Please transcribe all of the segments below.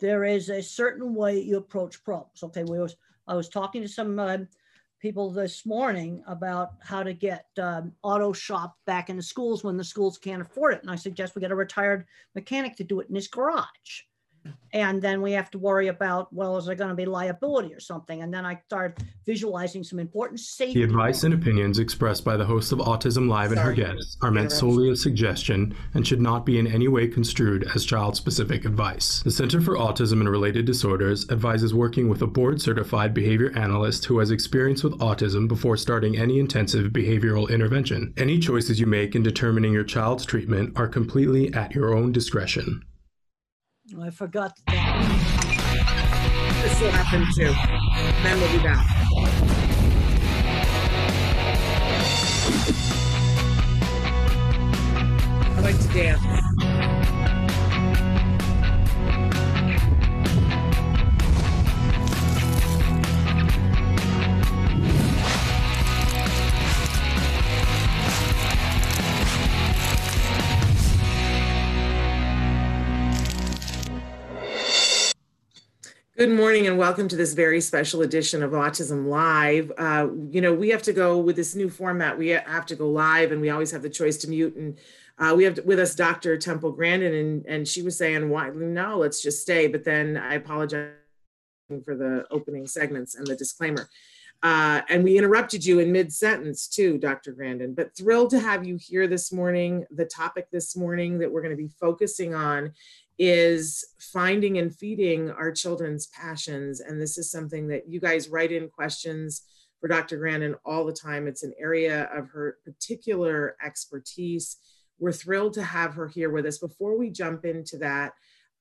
there is a certain way you approach problems. Okay, I was talking to some people this morning about how to get auto shop back into schools when the schools can't afford it. And I suggest we get a retired mechanic to do it in his garage. And then we have to worry about, well, is there going to be liability or something? And then I started visualizing some important safety. The advice and opinions expressed by the host of Autism Live and her guests are meant solely as suggestion and should not be in any way construed as child-specific advice. The Center for Autism and Related Disorders advises working with a board-certified behavior analyst who has experience with autism before starting any intensive behavioral intervention. Any choices you make in determining your child's treatment are completely at your own discretion. I forgot that. This will happen too. Then we'll be back. I like to dance. Good morning and welcome to this very special edition of Autism Live. You know, we have to go with this new format. We have to go live and we always have the choice to mute. And we have with us Dr. Temple Grandin, and she was saying, why, no, let's just stay. But then I apologize for the opening segments and the disclaimer. And we interrupted you in mid-sentence too, Dr. Grandin, but thrilled to have you here this morning. The topic this morning that we're going to be focusing on is finding and feeding our children's passions. And this is something that you guys write in questions for Dr. Grandin all the time. It's an area of her particular expertise. We're thrilled to have her here with us. Before we jump into that,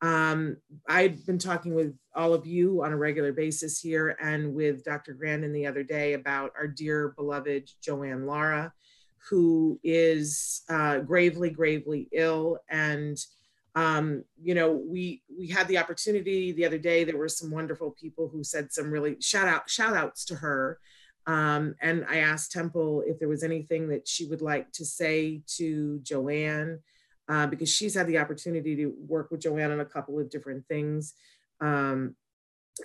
I've been talking with all of you on a regular basis here and with Dr. Grandin the other day about our dear beloved Joanne Lara, who is gravely ill. And you know, we had the opportunity the other day. There were some wonderful people who said some really shout outs to her. And I asked Temple if there was anything that she would like to say to Joanne, because she's had the opportunity to work with Joanne on a couple of different things. And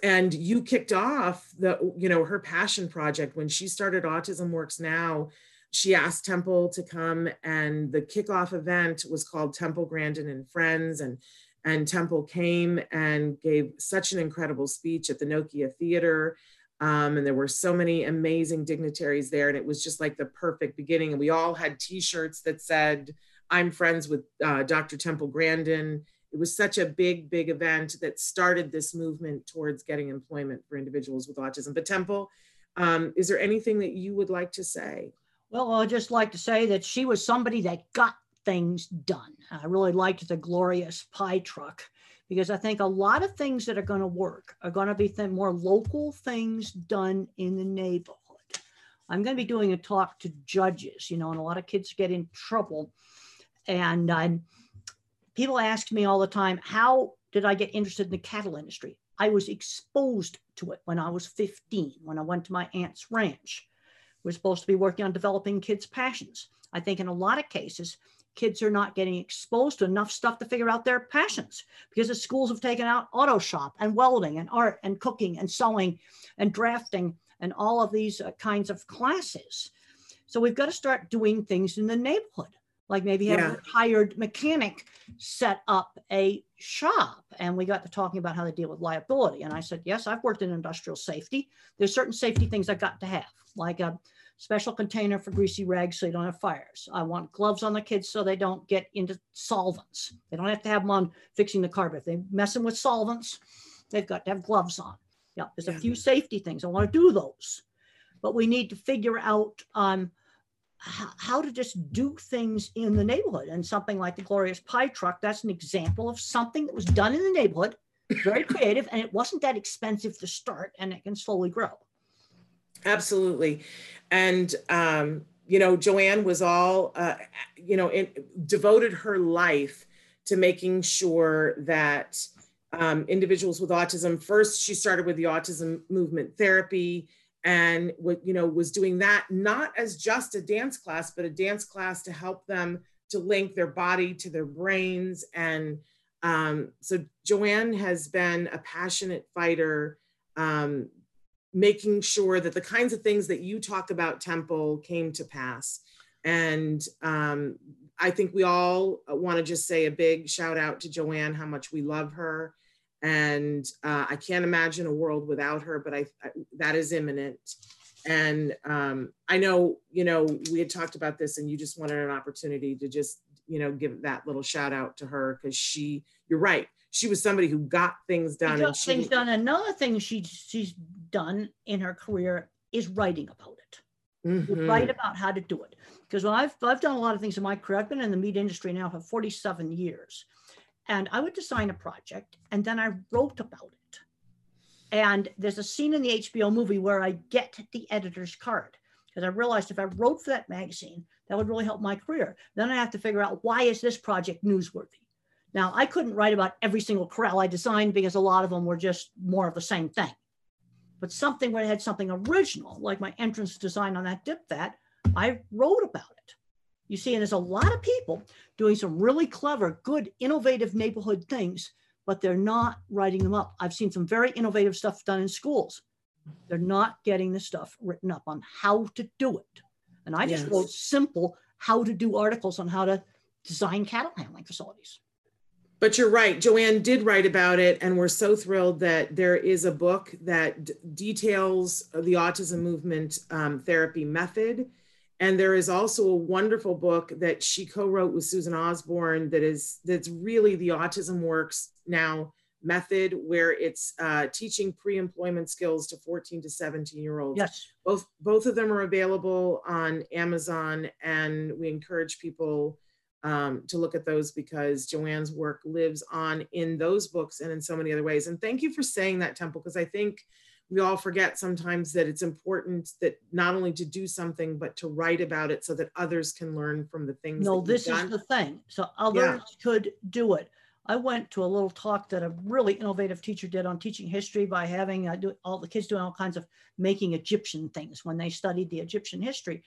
you kicked off the, you know, her passion project when she started Autism Works Now. She asked Temple to come, and the kickoff event was called Temple Grandin and Friends, and Temple came and gave such an incredible speech at the Nokia Theater, and there were so many amazing dignitaries there, and it was just like the perfect beginning, and we all had t-shirts that said, I'm friends with Dr. Temple Grandin. It was such a big event that started this movement towards getting employment for individuals with autism. But Temple, is there anything that you would like to say? Well, I'd just like to say that she was somebody that got things done. I really liked the Glorious Pie Truck, because I think a lot of things that are going to work are going to be more local things done in the neighborhood. I'm going to be doing a talk to judges, you know, and a lot of kids get in trouble. And people ask me all the time, how did I get interested in the cattle industry? I was exposed to it when I was 15, when I went to my aunt's ranch. We're supposed to be working on developing kids' passions. I think in a lot of cases, kids are not getting exposed to enough stuff to figure out their passions, because the schools have taken out auto shop and welding and art and cooking and sewing and drafting and all of these kinds of classes. So we've got to start doing things in the neighborhood, like maybe have a retired mechanic set up a shop. And we got to talking about how they deal with liability. And I said, yes, I've worked in industrial safety. There's certain safety things I've got to have, like a special container for greasy rags so you don't have fires. I want gloves on the kids so they don't get into solvents. They don't have to have them on fixing the carpet. If they're messing with solvents, they've got to have gloves on. Yeah, there's a few safety things. I want to do those. But we need to figure out how to just do things in the neighborhood. And something like the Glorious Pie Truck, that's an example of something that was done in the neighborhood, very creative, and it wasn't that expensive to start, and it can slowly grow. Absolutely. And, you know, Joanne was all, you know, devoted her life to making sure that individuals with autism, first, she started with the autism movement therapy, and you know, was doing that not as just a dance class, but a dance class to help them to link their body to their brains, and So Joanne has been a passionate fighter, making sure that the kinds of things that you talk about, Temple, came to pass. And I think we all want to just say a big shout out to Joanne, how much we love her. And I can't imagine a world without her, but I that is imminent. And I know, you know, we had talked about this and you just wanted an opportunity to just, you know, give that little shout out to her because she, you're right. She was somebody who got things done. Another thing she's done in her career is writing about it. Mm-hmm. Write about how to do it. Because when I've done a lot of things in my career, I've been in the meat industry now for 47 years. And I would design a project and then I wrote about it. And there's a scene in the HBO movie where I get the editor's card because I realized if I wrote for that magazine, that would really help my career. Then I have to figure out why is this project newsworthy? Now, I couldn't write about every single corral I designed because a lot of them were just more of the same thing. But something where I had something original, like my entrance design on that dip that, I wrote about it. You see, and there's a lot of people doing some really clever, good, innovative neighborhood things, but they're not writing them up. I've seen some very innovative stuff done in schools. They're not getting the stuff written up on how to do it. And I just wrote simple how to do articles on how to design cattle handling facilities. But you're right, Joanne did write about it, and we're so thrilled that there is a book that details the autism movement therapy method. And there is also a wonderful book that she co-wrote with Susan Osborne that's really the Autism Works Now method, where it's teaching pre-employment skills to 14 to 17-year-olds. Yes. Both of them are available on Amazon, and we encourage people to look at those because Joanne's work lives on in those books and in so many other ways. And thank you for saying that, Temple, because I think we all forget sometimes that it's important that not only to do something, but to write about it so that others can learn from the things. No, this is the thing. So others could do it. I went to a little talk that a really innovative teacher did on teaching history by having all the kids doing all kinds of making Egyptian things when they studied the Egyptian history.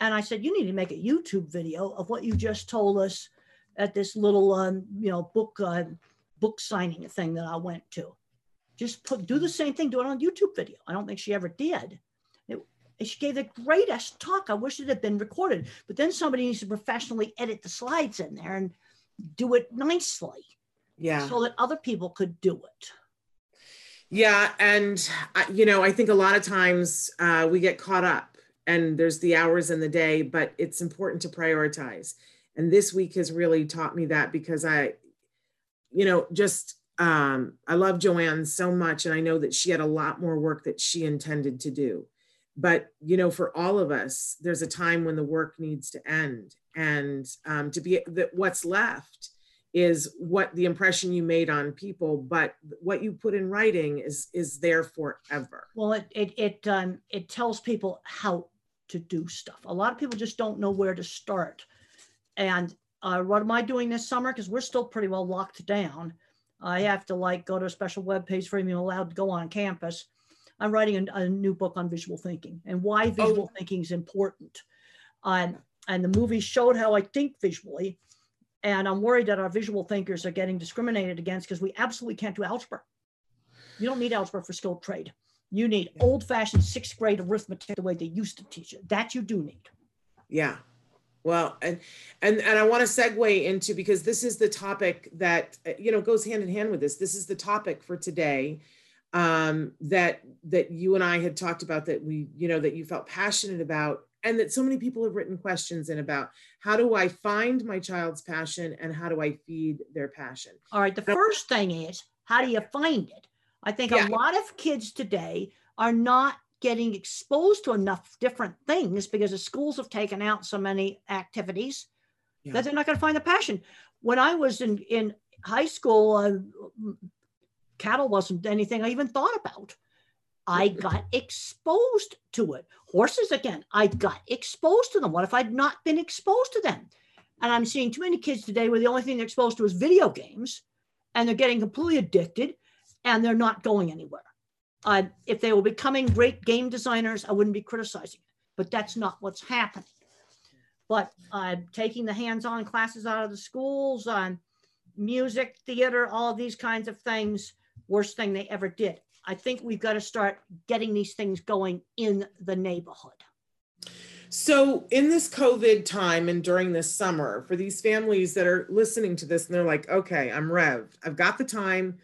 And I said, you need to make a YouTube video of what you just told us at this little, book signing thing that I went to. Just do the same thing, do it on a YouTube video. I don't think she ever did. She gave the greatest talk. I wish it had been recorded, but then somebody needs to professionally edit the slides in there and do it nicely. Yeah. So that other people could do it. Yeah. And, you know, I think a lot of times we get caught up and there's the hours in the day, but it's important to prioritize. And this week has really taught me that because I love Joanne so much, and I know that she had a lot more work that she intended to do. But, you know, for all of us, there's a time when the work needs to end, and what's left is what the impression you made on people, but what you put in writing is there forever. Well, it tells people how to do stuff. A lot of people just don't know where to start. And what am I doing this summer? Because we're still pretty well locked down. I have to go to a special web page for even allowed to go on campus. I'm writing a new book on visual thinking and why visual thinking is important. And the movie showed how I think visually. And I'm worried that our visual thinkers are getting discriminated against because we absolutely can't do algebra. You don't need algebra for skilled trade. You need old-fashioned sixth grade arithmetic the way they used to teach it. That you do need. Yeah. Well, and I want to segue into, because this is the topic that, you know, goes hand in hand with this. This is the topic for today that you and I had talked about, that we, you know, that you felt passionate about, and that so many people have written questions in about. How do I find my child's passion and how do I feed their passion? All right. The first thing is, how do you find it? I think a lot of kids today are not getting exposed to enough different things because the schools have taken out so many activities that they're not going to find the passion. When I was in high school, cattle wasn't anything I even thought about. I got exposed to it. Horses, again, I got exposed to them. What if I'd not been exposed to them? And I'm seeing too many kids today where the only thing they're exposed to is video games, and they're getting completely addicted and they're not going anywhere. If they were becoming great game designers, I wouldn't be criticizing it, but that's not what's happening. But I'm taking the hands-on classes out of the schools. music, theater, all these kinds of things, worst thing they ever did. I think we've got to start getting these things going in the neighborhood. So in this COVID time and during this summer, for these families that are listening to this and they're like, okay, I'm revved. I've got the time.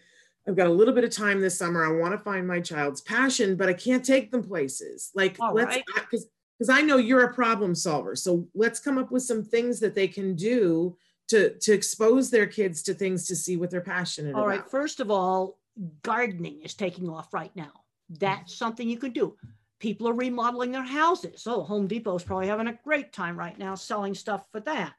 I've got a little bit of time this summer. I want to find my child's passion, but I can't take them places. Like, because I know you're a problem solver. So let's come up with some things that they can do to expose their kids to things to see what they're passionate about. All right. First of all, gardening is taking off right now. That's something you can do. People are remodeling their houses. So Home Depot is probably having a great time right now selling stuff for that.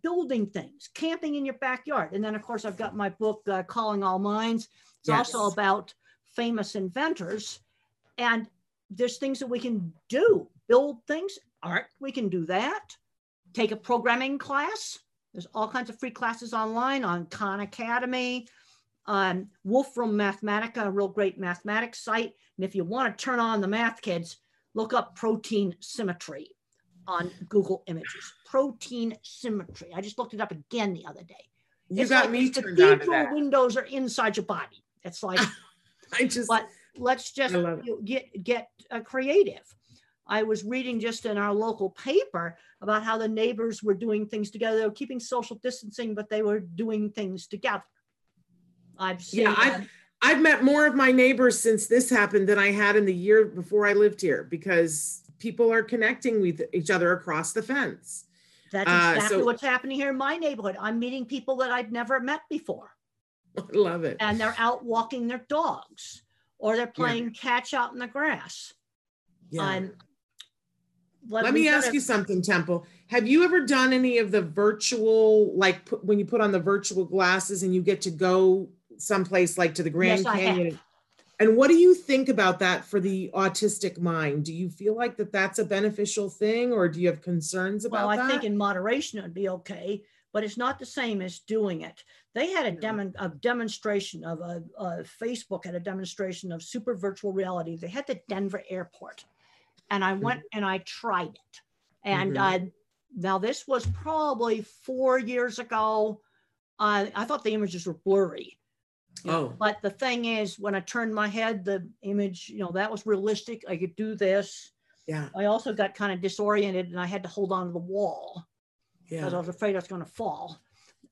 Building things, camping in your backyard. And then of course, I've got my book, Calling All Minds. It's also about famous inventors. And there's things that we can do, build things, art, we can do that. Take a programming class. There's all kinds of free classes online on Khan Academy. Wolfram Mathematica, a real great mathematics site. And if you want to turn on the math kids, look up protein symmetry on Google Images. Protein symmetry. I just looked it up again the other day. You got me turned on to that. Cathedral windows are inside your body. It's like, but let's just get creative. I was reading just in our local paper about how the neighbors were doing things together. They were keeping social distancing, but they were doing things together. I've seen I've met more of my neighbors since this happened than I had in the year before I lived here, because people are connecting with each other across the fence. That's exactly what's happening here in my neighborhood. I'm meeting people that I've never met before. I love it. And they're out walking their dogs, or they're playing catch out in the grass. Yeah. Let me ask you something, Temple. Have you ever done any of the virtual, like when you put on the virtual glasses and you get to go someplace like to the Grand Canyon? I have. And what do you think about that for the autistic mind? Do you feel like that that's a beneficial thing, or do you have concerns about that? Well, I think in moderation it'd be okay, but it's not the same as doing it. They had Facebook had a demonstration of super virtual reality. They had the Denver Airport. And I went and I tried it. And now this was probably 4 years ago. I thought the images were blurry. But the thing is, when I turned my head, the image, that was realistic. I could do this. Yeah. I also got kind of disoriented and I had to hold on to the wall because I was afraid I was going to fall.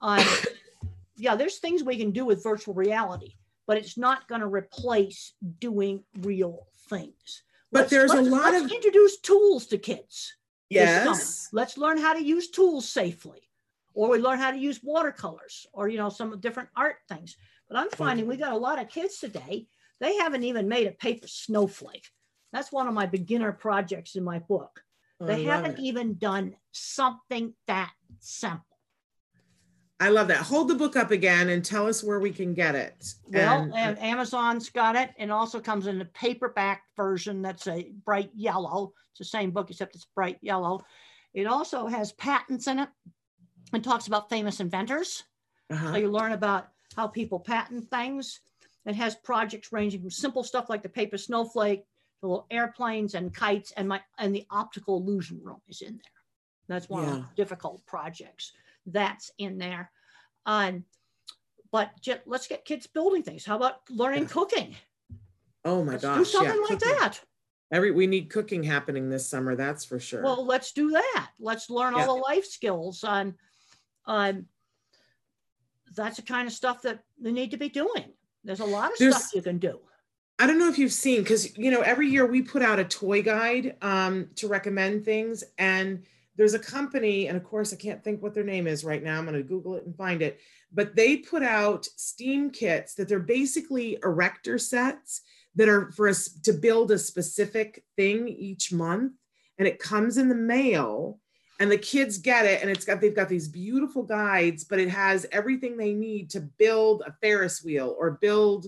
There's things we can do with virtual reality, but it's not going to replace doing real things. But let's introduce tools to kids. Yes. Let's learn how to use tools safely, or we learn how to use watercolors, or, some different art things. But I'm finding we got a lot of kids today. They haven't even made a paper snowflake. That's one of my beginner projects in my book. They haven't even done something that simple. I love that. Hold the book up again and tell us where we can get it. Well, Amazon's got it, and also comes in a paperback version that's a bright yellow. It's the same book, except it's bright yellow. It also has patents in it and talks about famous inventors. So you learn about how people patent things. It has projects ranging from simple stuff like the paper snowflake to little airplanes and kites, and the optical illusion room is in there. That's one of the difficult projects. That's in there. But let's get kids building things. How about learning cooking? Oh my gosh. Do something like that. We need cooking happening this summer, that's for sure. Well, let's do that. Let's learn all the life skills on that's the kind of stuff that they need to be doing. There's a lot of stuff you can do. I don't know if you've seen, because every year we put out a toy guide to recommend things, and there's a company, and of course, I can't think what their name is right now. I'm going to Google it and find it. But they put out STEAM kits that they're basically erector sets that are for us to build a specific thing each month. And it comes in the mail, and the kids get it. And they've got these beautiful guides, but it has everything they need to build a Ferris wheel or build.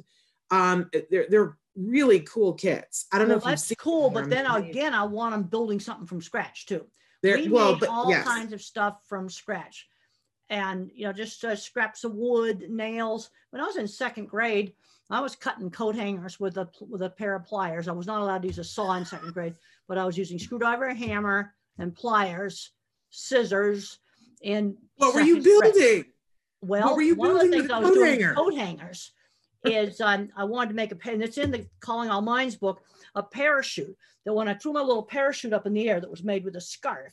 They're really cool kits. I don't know if you've seen cool, but then again, I want them building something from scratch too. We made all kinds of stuff from scratch, and just scraps of wood, nails. When I was in second grade, I was cutting coat hangers with a pair of pliers. I was not allowed to use a saw in second grade, but I was using screwdriver, hammer, and pliers, scissors. And what were you building? Well, one of the things I was doing with coat hangers is I wanted to make a, and it's in the Calling All Minds book, a parachute. That when I threw my little parachute up in the air that was made with a scarf,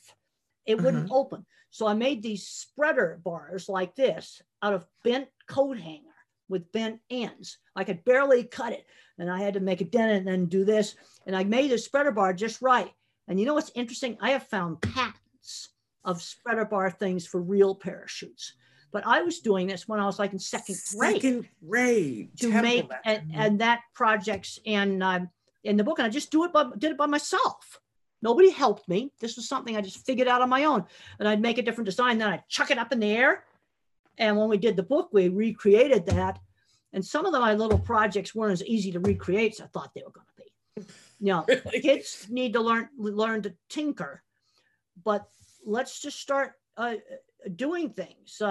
it wouldn't open. So I made these spreader bars like this out of bent coat hanger with bent ends. I could barely cut it. And I had to make a dent and then do this. And I made a spreader bar just right. And you know what's interesting? I have found patents of spreader bar things for real parachutes. But I was doing this when I was like in second grade to make, and that projects in the book. And I just did it by myself. Nobody helped me. This was something I just figured out on my own. And I'd make a different design, then I'd chuck it up in the air. And when we did the book, we recreated that. And some of my little projects weren't as easy to recreate as I thought they were going to be. You know, really? Kids need to learn to tinker. But let's just start doing things.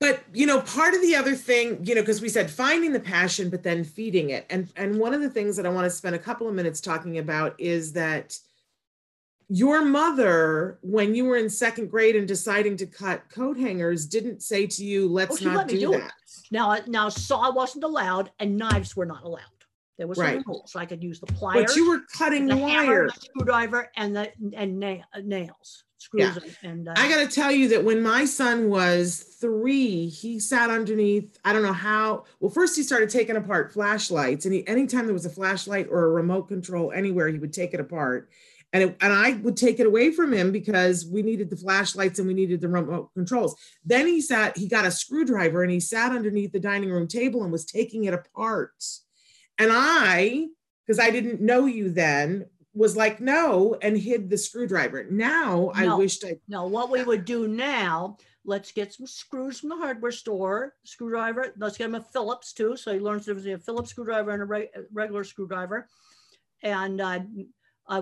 But, you know, part of the other thing, you know, because we said finding the passion, but then feeding it. And one of the things that I want to spend a couple of minutes talking about is that your mother, when you were in second grade and deciding to cut coat hangers, didn't say to you, let's not do that. Now, saw wasn't allowed and knives were not allowed. There was some rules. So I could use the pliers. But you were cutting the wire, the screwdriver, and nails. Screws. Yeah. And I got to tell you that when my son was 3, he sat underneath, I don't know how, well, first he started taking apart flashlights, and anytime there was a flashlight or a remote control anywhere, he would take it apart. And I would take it away from him because we needed the flashlights and we needed the remote controls. Then he got a screwdriver and he sat underneath the dining room table and was taking it apart. And I, because I didn't know you then, was like, no, and hid the screwdriver. Now I wished I... No, what we would do now, let's get some screws from the hardware store, screwdriver, let's get him a Phillips too. So he learns there was a Phillips screwdriver and a regular screwdriver. And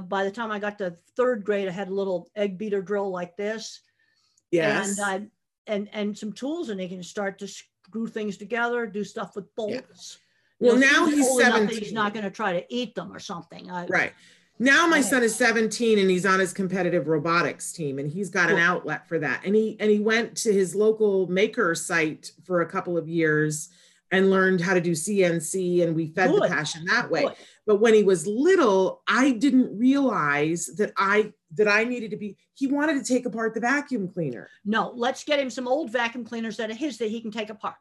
by the time I got to third grade, I had a little egg beater drill like this. Yes. And some tools, and he can start to screw things together, do stuff with bolts. Yeah. Well, now he's 17. He's not going to try to eat them or something. Right. Now my son is 17 and he's on his competitive robotics team, and he's got an outlet for that. And he went to his local maker site for a couple of years and learned how to do CNC, and we fed the passion that way. But when he was little, I didn't realize that I needed to be, he wanted to take apart the vacuum cleaner. No, let's get him some old vacuum cleaners that are his that he can take apart.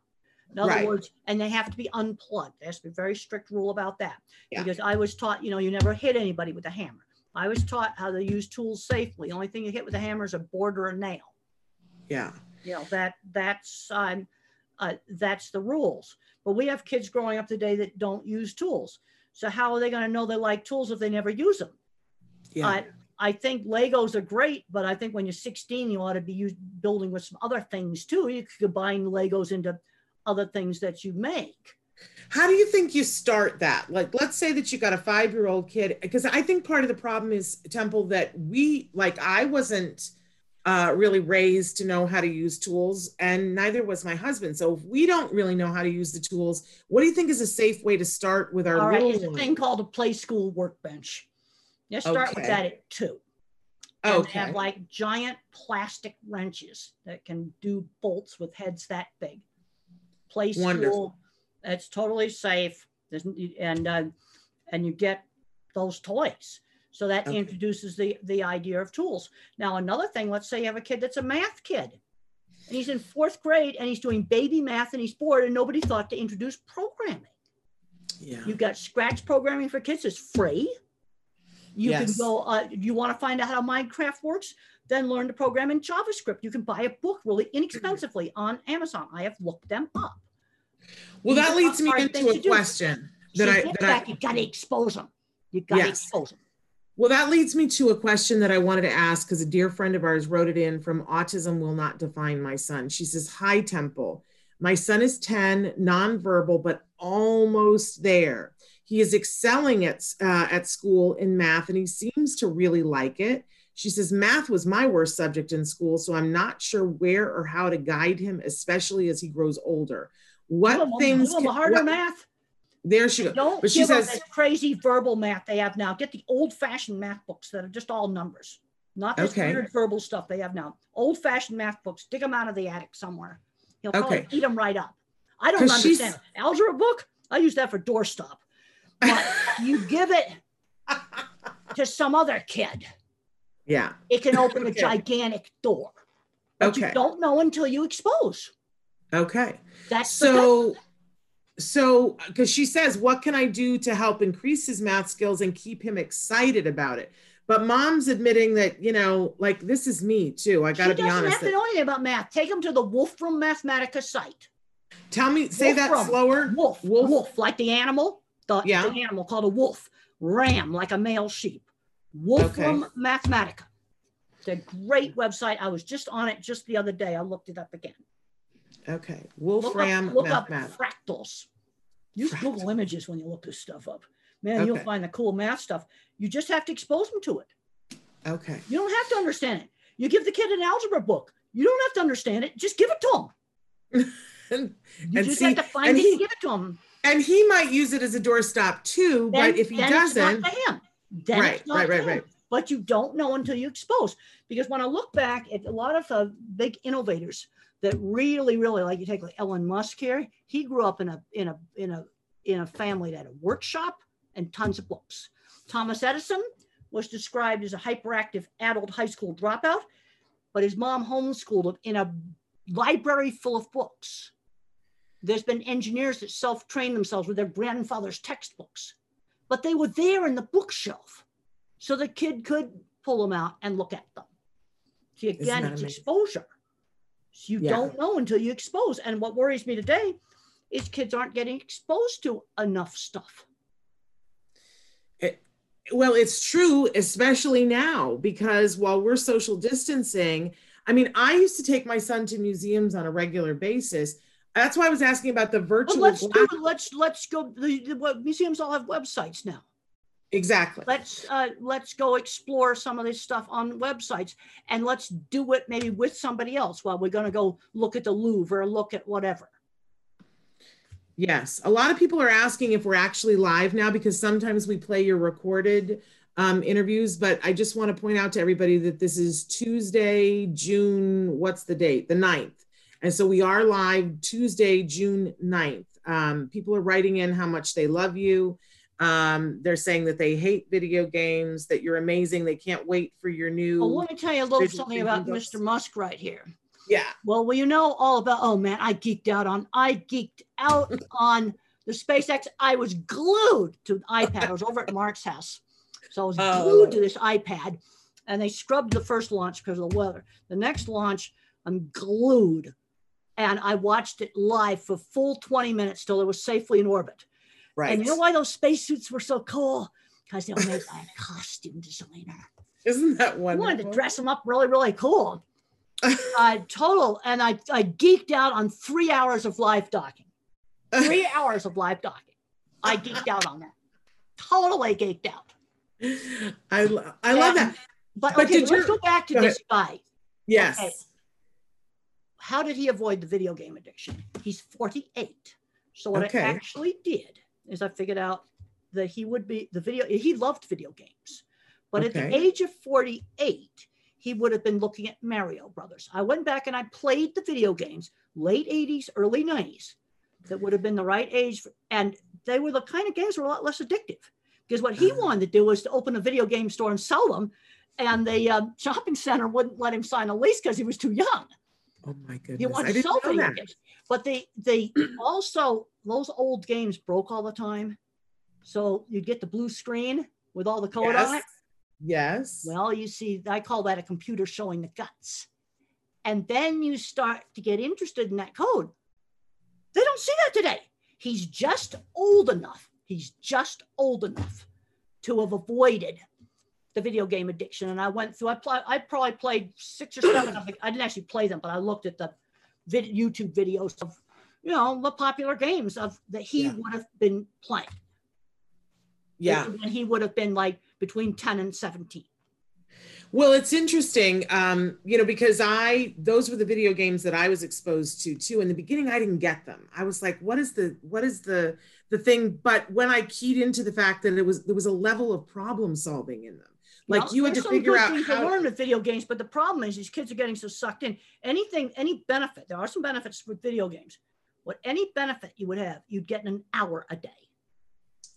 In other words, and they have to be unplugged. There's a very strict rule about that. Yeah. Because I was taught, you know, you never hit anybody with a hammer. I was taught how to use tools safely. The only thing you hit with a hammer is a board or a nail. Yeah. You know, that's the rules. But we have kids growing up today that don't use tools. So how are they going to know they like tools if they never use them? Yeah. I think Legos are great, but I think when you're 16, you ought to be building with some other things too. You could combine Legos into other things that you make. How do you think you start that? Like, let's say that you got a 5-year-old kid, because I think part of the problem is, Temple, that I wasn't really raised to know how to use tools, and neither was my husband. So if we don't really know how to use the tools, what do you think is a safe way to start with our little ones? All right, there's a thing called a play school workbench. Let's start with that at 2. And they have like giant plastic wrenches that can do bolts with heads that big. Play school. Wonderful. It's totally safe, and you get those toys. So that introduces the idea of tools. Now, another thing, let's say you have a kid that's a math kid, and he's in 4th grade, and he's doing baby math, and he's bored, and nobody thought to introduce programming. Yeah. You've got Scratch programming for kids. It's free. You can go, you want to find out how Minecraft works? Then learn to program in JavaScript. You can buy a book really inexpensively on Amazon. I have looked them up. Well, that leads me into a question that you got to expose them. You got to expose them. Well, that leads me to a question that I wanted to ask, because a dear friend of ours wrote it in from Autism Will Not Define My Son. She says, "Hi, Temple. My son is 10, nonverbal, but almost there. He is excelling at school in math, and he seems to really like it. She says, math was my worst subject in school, so I'm not sure where or how to guide him, especially as he grows older. Harder math. There she goes. Don't give him this crazy verbal math they have now. Get the old-fashioned math books that are just all numbers, not this weird verbal stuff they have now. Old-fashioned math books. Dig them out of the attic somewhere. He'll probably eat them right up. I don't understand. Algebra book? I use that for doorstop. But you give it to some other kid. Yeah. It can open a gigantic door. But you don't know until you expose. Okay. That's so. So, because she says, what can I do to help increase his math skills and keep him excited about it? But mom's admitting that, you know, like, this is me too. I got to be honest. She doesn't have to know anything about math. Take him to the Wolfram Mathematica site. Tell me, say that slower. Wolf, wolf, wolf, like the animal. The animal called a wolf. Ram, like a male sheep. Wolfram Mathematica. It's a great website. I was just on it just the other day. I looked it up again. Okay, Wolfram Mathematica. Look up fractals. Use Google Images when you look this stuff up. Man, you'll find the cool math stuff. You just have to expose them to it. Okay. You don't have to understand it. You give the kid an algebra book. You don't have to understand it. Just give it to him. You just have to find it and give it to him. And he might use it as a doorstop too, but if he doesn't. It's not to him. Right. But you don't know until you expose. Because when I look back at a lot of big innovators, that really, really, like you take like Elon Musk here. He grew up in a family that had a workshop and tons of books. Thomas Edison was described as a hyperactive adult high school dropout, but his mom homeschooled him in a library full of books. There's been engineers that self-trained themselves with their grandfather's textbooks, but they were there in the bookshelf, so the kid could pull them out and look at them. See, again, it's exposure. You don't know until you expose. And what worries me today is kids aren't getting exposed to enough stuff. Well, it's true, especially now, because while we're social distancing, I mean, I used to take my son to museums on a regular basis. That's why I was asking about the virtual. Well, let's go. The museums all have websites now. Exactly. Let's go explore some of this stuff on websites, and let's do it maybe with somebody else while we're going to go look at the Louvre or look at whatever. Yes. A lot of people are asking if we're actually live now, because sometimes we play your recorded interviews, but I just want to point out to everybody that this is Tuesday, June, what's the date? The 9th. And so we are live Tuesday, June 9th. People are writing in how much they love you. They're saying that they hate video games, that you're amazing. They can't wait for your new. Well, let me tell you a little something about Mr. Musk right here. Yeah. Well, you know all about, oh man, I geeked out on the SpaceX. I was glued to an iPad. I was over at Mark's house. So I was glued to this iPad, and they scrubbed the first launch because of the weather. The next launch, I'm glued. And I watched it live for full 20 minutes till it was safely in orbit. Right. And you know why those spacesuits were so cool? Because they were made by a costume designer. Isn't that wonderful? I wanted to dress them up really, really cool. And I geeked out on 3 hours of live docking. 3 hours of live docking. I geeked out on that. Totally geeked out. I love that. But okay, let's go back to this guy. Yes. Okay. How did he avoid the video game addiction? He's 48. So what I actually did is I figured out that he would be he loved video games, but at the age of 48, he would have been looking at Mario Brothers. I went back and I played the video games, late 80s, early 90s, that would have been the right age. And they were the kind of games that were a lot less addictive, because what he wanted to do was to open a video game store and sell them. And the shopping center wouldn't let him sign a lease because he was too young. Oh my goodness. He wanted to sell video games. But they also, those old games broke all the time. So you'd get the blue screen with all the code on it. Yes. Well, you see, I call that a computer showing the guts. And then you start to get interested in that code. They don't see that today. He's just old enough. He's just old enough to have avoided the video game addiction. And I went through, I probably played 6 or 7 of them. I didn't actually play them, but I looked at the YouTube videos of, you know, the popular games of that he would have been playing. Yeah. And he would have been like between 10 and 17. Well, it's interesting, you know, because those were the video games that I was exposed to too. In the beginning, I didn't get them. I was like, what is the thing? But when I keyed into the fact that there was a level of problem solving in them. Like well, you had to figure out how to learn with video games, but the problem is these kids are getting so sucked in. Anything, any benefit, there are some benefits with video games. What any benefit you would have, you'd get in an hour a day.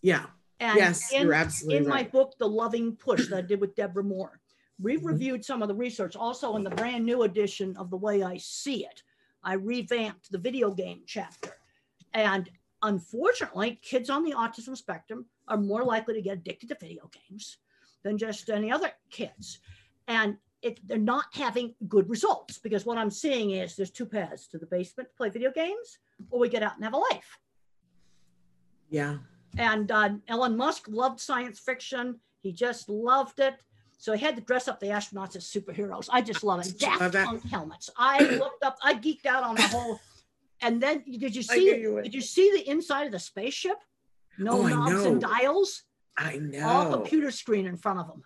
Yeah. And yes, you're absolutely right. In my book, The Loving Push, that I did with Deborah Moore, we've reviewed some of the research. Also in the brand new edition of The Way I See It, I revamped the video game chapter. And unfortunately, kids on the autism spectrum are more likely to get addicted to video games than just any other kids. And they're not having good results, because what I'm seeing is there's two paths: to the basement to play video games, or we get out and have a life. Yeah. And Elon Musk loved science fiction. He just loved it. So he had to dress up the astronauts as superheroes. I just love it. Daft Punk helmets. I looked up, I geeked out on the whole. And then did you see the inside of the spaceship? No knobs and dials. I know. All computer screen in front of them.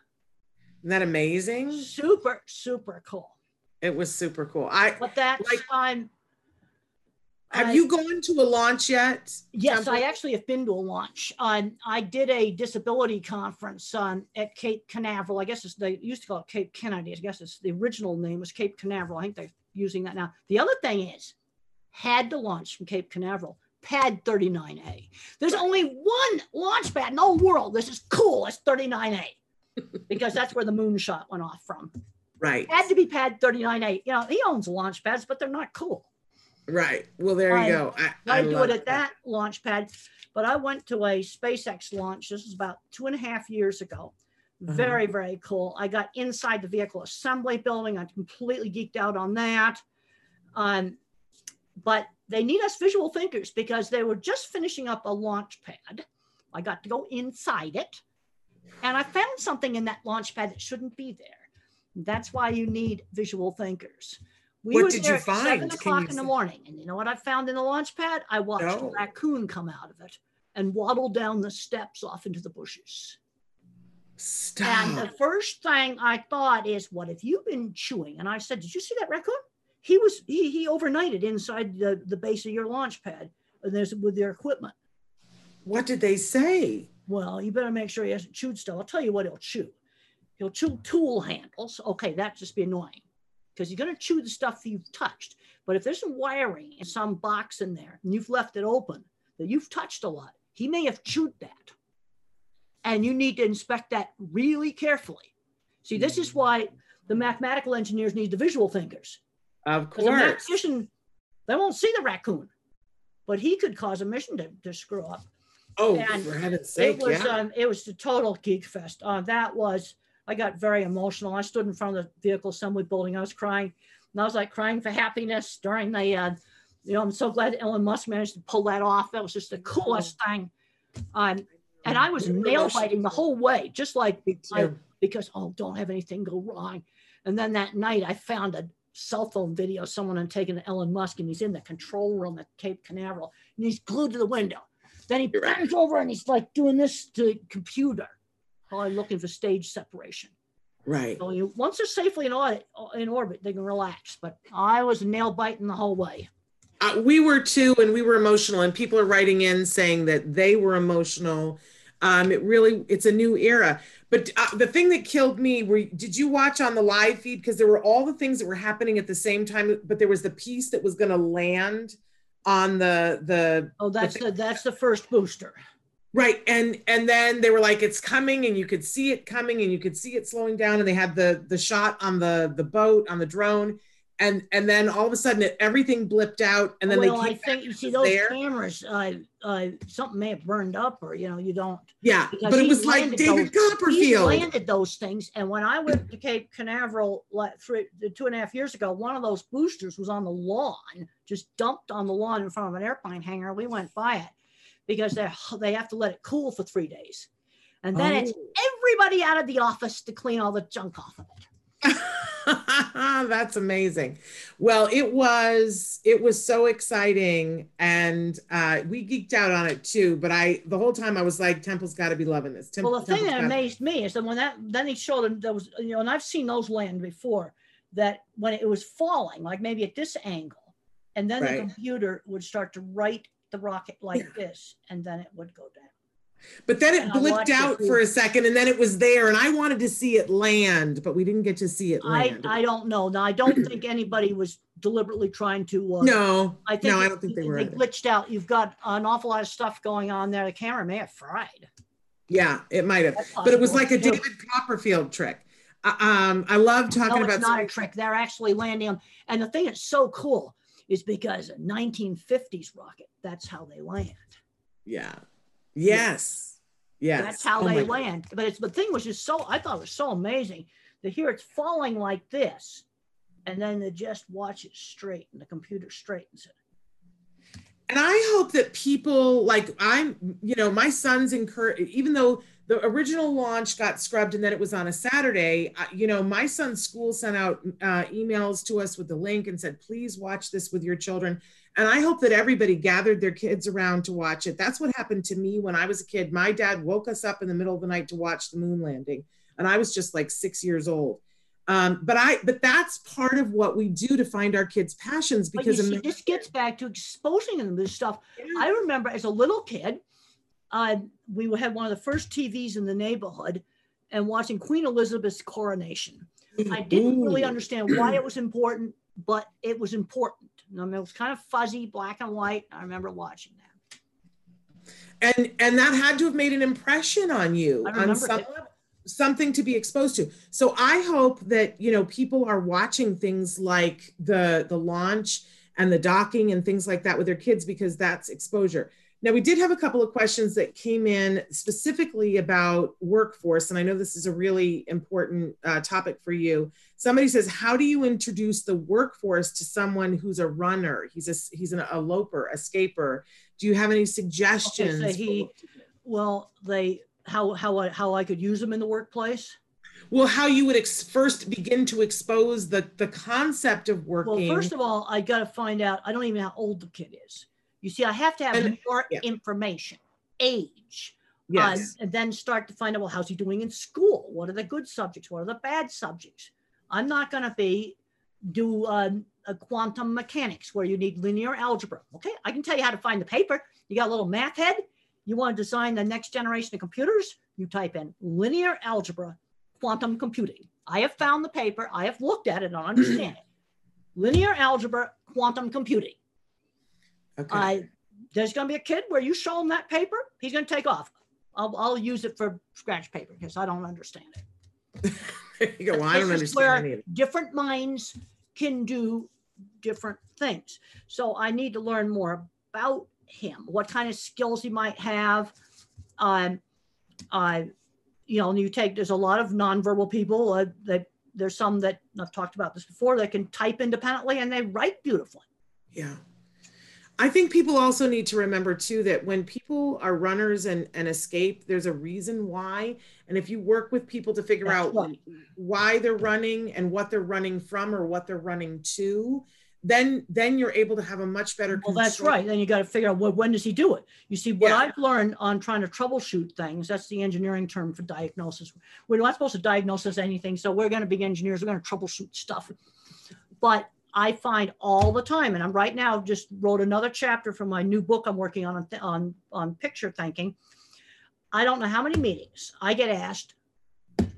Isn't that amazing? Super, super cool. It was super cool. But that's like, have you gone to a launch yet? Yes, Temple? I actually have been to a launch. I did a disability conference at Cape Canaveral. I guess they used to call it Cape Kennedy. I guess the original name was Cape Canaveral. I think they're using that now. The other thing is, had to launch from Cape Canaveral, Pad 39A. There's only one launch pad in the whole world. This is cool. It's 39A, because that's where the moonshot went off from. Right. It had to be Pad 39A. You know, he owns launch pads, but they're not cool. Right. Well, there you go. I do it at that launch pad, but I went to a SpaceX launch. This was about 2.5 years ago. Very, very cool. I got inside the vehicle assembly building. I completely geeked out on that. But they need us visual thinkers, because they were just finishing up a launch pad. I got to go inside it, and I found something in that launch pad that shouldn't be there. That's why you need visual thinkers. What did you find? 7 o'clock in the morning, and you know what I found in the launch pad? I watched a raccoon come out of it and waddle down the steps off into the bushes. Stop. And the first thing I thought is, what have you been chewing? And I said, did you see that raccoon? He overnighted inside the base of your launch pad with their equipment. What did they say? Well, you better make sure he hasn't chewed stuff. I'll tell you what he'll chew. He'll chew tool handles. Okay, that'd just be annoying, because you're going to chew the stuff that you've touched. But if there's some wiring in some box in there and you've left it open that you've touched a lot, he may have chewed that. And you need to inspect that really carefully. See, this is why the mathematical engineers need the visual thinkers. Of course. A mathematician, they won't see the raccoon, but he could cause a mission to screw up. Oh, and for heaven's sake, it was the total geek fest. I got very emotional. I stood in front of the vehicle assembly building. I was crying, and I was like crying for happiness during the, I'm so glad Elon Musk managed to pull that off. That was just the coolest thing. And I was nail biting the whole way, just like, because, don't have anything go wrong. And then that night I found a cell phone video someone had taken to Elon Musk, and he's in the control room at Cape Canaveral, and he's glued to the window. Then he bends over and he's like doing this to the computer, probably looking for stage separation. Right. So once they're safely in orbit, they can relax. But I was nail biting the whole way. We were too, and we were emotional. And people are writing in saying that they were emotional. It's a new era. But the thing that killed me, did you watch on the live feed? Because there were all the things that were happening at the same time, but there was the piece that was going to land on the that's the first booster. Right. And then they were like, it's coming, and you could see it coming, and you could see it slowing down. And they had the shot on the boat, on the drone. And then all of a sudden, everything blipped out, and then they came back. I think you see those cameras. Something may have burned up, or you don't. Yeah, but it was like David Copperfield. He landed those things, and when I went to Cape Canaveral 2.5 years ago, one of those boosters was on the lawn, just dumped on the lawn in front of an airplane hangar. We went by it because they have to let it cool for 3 days, and then it's everybody out of the office to clean all the junk off of it. That's amazing. Well, it was so exciting, and we geeked out on it too. But the whole time I was like, Temple's got to be loving this. Well, the thing that amazed me is that when then he showed him those, and I've seen those land before, that when it was falling, like maybe at this angle, and then the computer would start to write the rocket like this, and then it would go down. But then it blipped out for a second, and then it was there, and I wanted to see it land, but we didn't get to see it land. I don't know. I don't think anybody was deliberately trying to. No, I think no, I don't think they were. They glitched out. You've got an awful lot of stuff going on there. The camera may have fried. Yeah, it might have. But it was like a David Copperfield trick. I love talking about. No, it's not a trick. They're actually landing them. And the thing that's so cool is because a 1950s rocket, that's how they land. Yeah. Yes. Yes. That's how they land. But it's the thing which is so, I thought it was so amazing to hear it's falling like this. And then they just watch it straight and the computer straightens it. And I hope that people like you know, my son's encouraged, even though the original launch got scrubbed and then it was on a Saturday, you know, my son's school sent out emails to us with the link and said, please watch this with your children. And I hope that everybody gathered their kids around to watch it. That's what happened to me when I was a kid. My dad woke us up in the middle of the night to watch the moon landing. And I was just like 6 years old. But that's part of what we do to find our kids' passions. Because you see, this gets back to exposing them to this stuff. Yeah. I remember as a little kid, we had one of the first TVs in the neighborhood and watching Queen Elizabeth's coronation. I didn't really understand why it was important, but it was important. I mean, it was kind of fuzzy, black and white. I remember watching that. And that had to have made an impression on you, on something to be exposed to. So I hope that, you know, people are watching things like the launch and the docking and things like that with their kids, because that's exposure. Now, we did have a couple of questions that came in specifically about workforce, and I know this is a really important topic for you. Somebody says, how do you introduce the workforce to someone who's a runner? He's a loper, escaper. Do you have any suggestions? Okay, so how I could use them in the workplace? Well, how you would first begin to expose the concept of working. Well, first of all, I got to find out, I don't even know how old the kid is. You see, I have to have more information, age, and then start to find out, well, how's he doing in school? What are the good subjects? What are the bad subjects? I'm not going to do quantum mechanics where you need linear algebra. Okay, I can tell you how to find the paper. You got a little math head. You want to design the next generation of computers? You type in linear algebra, quantum computing. I have found the paper. I have looked at it and I understand it. Linear algebra, quantum computing. Okay. There's going to be a kid where you show him that paper, he's going to take off. I'll use it for scratch paper because I don't understand it. You go, well, I don't understand it. Different minds can do different things. So I need to learn more about him, what kind of skills he might have. You know, there's a lot of nonverbal people. There's some that I've talked about this before that can type independently and they write beautifully. Yeah. I think people also need to remember too, that when people are runners and escape, there's a reason why. And if you work with people to figure out why they're running and what they're running from or what they're running to, then you're able to have a much better control. Well, that's right. Then you got to figure out when does he do it? You see, what I've learned on trying to troubleshoot things, that's the engineering term for diagnosis. We're not supposed to diagnose anything. So we're going to be engineers. We're going to troubleshoot stuff. But I find all the time, and I'm right now just wrote another chapter from my new book I'm working on picture thinking. I don't know how many meetings I get asked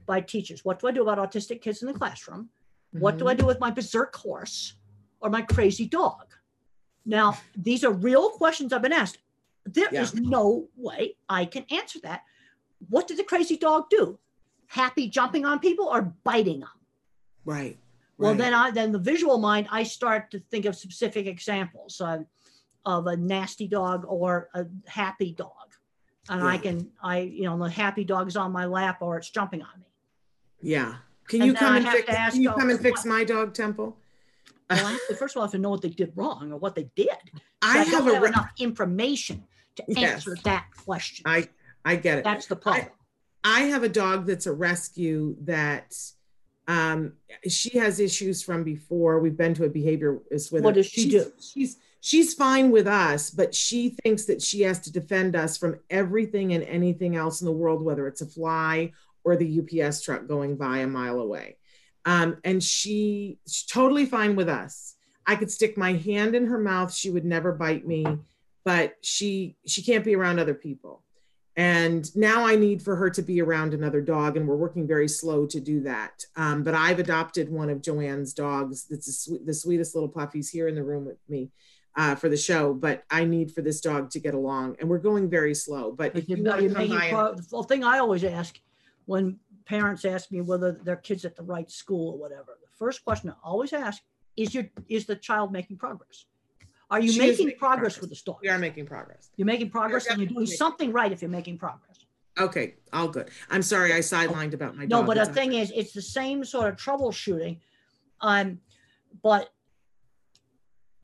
by teachers, what do I do about autistic kids in the classroom? What do I do with my berserk horse or my crazy dog? Now, these are real questions I've been asked. There is no way I can answer that. What did the crazy dog do? Happy jumping on people or biting them? Right. Well, then the visual mind, I start to think of specific examples of a nasty dog or a happy dog. And the happy dog's on my lap or it's jumping on me. Yeah. Can you come and fix my dog, Temple? Well, first of all, I have to know what they did wrong or what they did. I don't have enough information to answer that question. I get it. That's the problem. I have a dog that's a rescue that... she has issues from before. We've been to a behaviorist with her. What does she do? She's fine with us, but she thinks that she has to defend us from everything and anything else in the world, whether it's a fly or the UPS truck going by a mile away. And she's totally fine with us. I could stick my hand in her mouth. She would never bite me, but she can't be around other people. And now I need for her to be around another dog, and we're working very slow to do that. But I've adopted one of Joanne's dogs. That's the sweetest little pup. He's here in the room with me for the show, but I need for this dog to get along, and we're going very slow. But if you want to come by, the thing I always ask when parents ask me whether their kid's at the right school or whatever, the first question I always ask is, is the child making progress? Are you making progress with the story? We are making progress. You're making progress, and you're doing something right if you're making progress. Okay, all good. I'm sorry I sidelined about my dog. No, but the thing is, it's the same sort of troubleshooting, but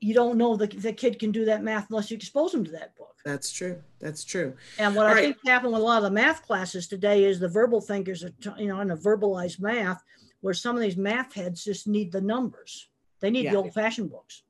you don't know the kid can do that math unless you expose them to that book. That's true. That's true. And what I think happened with a lot of the math classes today is the verbal thinkers are, in a verbalized math, where some of these math heads just need the numbers. They need the old-fashioned books.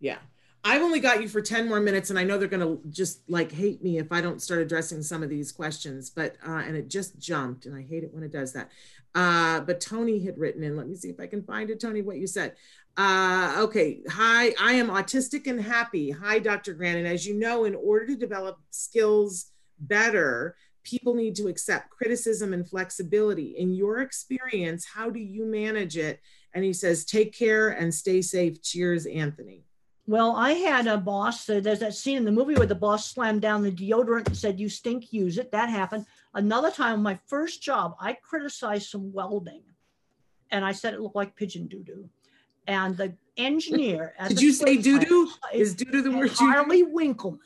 Yeah. I've only got you for 10 more minutes, and I know they're going to just like hate me if I don't start addressing some of these questions, but, and it just jumped, and I hate it when it does that. But Tony had written in, let me see if I can find it, Tony, what you said. Okay. Hi, I am autistic and happy. Hi, Dr. Grandin. As you know, in order to develop skills better, people need to accept criticism and flexibility. In your experience, how do you manage it? And he says, take care and stay safe. Cheers, Anthony. Well, I had a boss, there's that scene in the movie where the boss slammed down the deodorant and said, you stink, use it. That happened. Another time, my first job, I criticized some welding. And I said it looked like pigeon doo-doo. And the engineer- Did you say doo-doo? Is doo-doo the word? Harley Winkleman.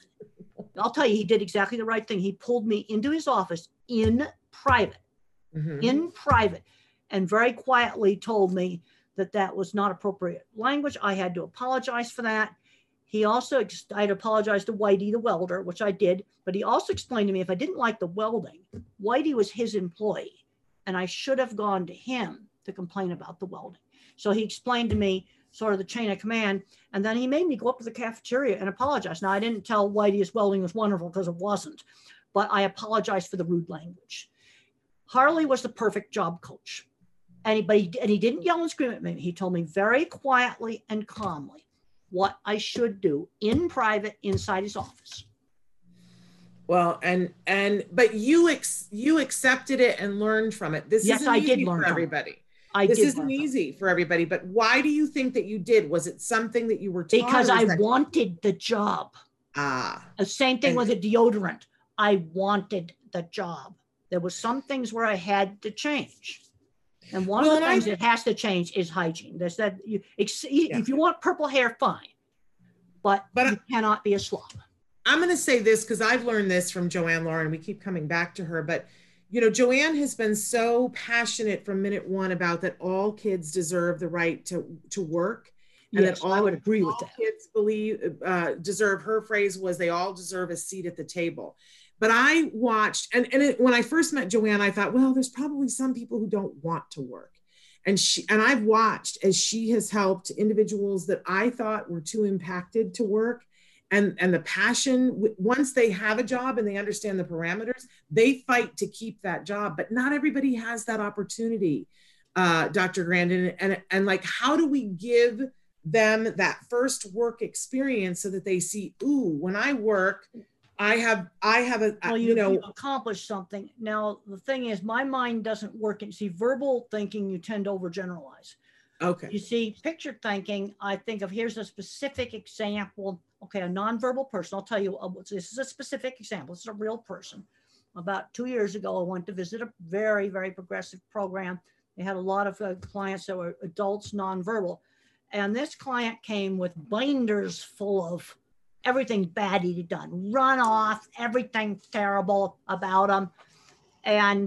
I'll tell you, he did exactly the right thing. He pulled me into his office in private, and very quietly told me, that was not appropriate language. I had to apologize for that. He also, I had apologized to Whitey, the welder, which I did, but he also explained to me if I didn't like the welding, Whitey was his employee, and I should have gone to him to complain about the welding. So he explained to me sort of the chain of command, and then he made me go up to the cafeteria and apologize. Now, I didn't tell Whitey his welding was wonderful because it wasn't, but I apologized for the rude language. Harley was the perfect job coach. And he didn't yell and scream at me. He told me very quietly and calmly what I should do in private inside his office. Well, but you accepted it and learned from it. This isn't easy for everybody. This isn't easy for everybody, but why do you think that you did? Was it something that you were taught? Because I wanted the job. The same thing with the deodorant. I wanted the job. There were some things where I had to change. And one of the things that has to change is hygiene. There's that if you want purple hair, fine, but you cannot be a slob. I'm going to say this because I've learned this from Joanne Lara, and we keep coming back to her. But you know, Joanne has been so passionate from minute one about that all kids deserve the right to work, and that all I would agree with that. Kids believe deserve. Her phrase was, "They all deserve a seat at the table." But I watched, and when I first met Joanne, I thought, well, there's probably some people who don't want to work. And I've watched as she has helped individuals that I thought were too impacted to work. And the passion, once they have a job and they understand the parameters, they fight to keep that job. But not everybody has that opportunity, Dr. Grandin. And like, how do we give them that first work experience so that they see, ooh, when I work, you accomplish something. Now, the thing is, my mind doesn't work. And see, verbal thinking, you tend to overgeneralize. Okay. You see, picture thinking, I think of, here's a specific example. Okay, a nonverbal person. I'll tell you, this is a specific example. This is a real person. About 2 years ago, I went to visit a very, very progressive program. They had a lot of clients that were adults, nonverbal. And this client came with binders full of everything bad he'd done, run off, everything terrible about him. And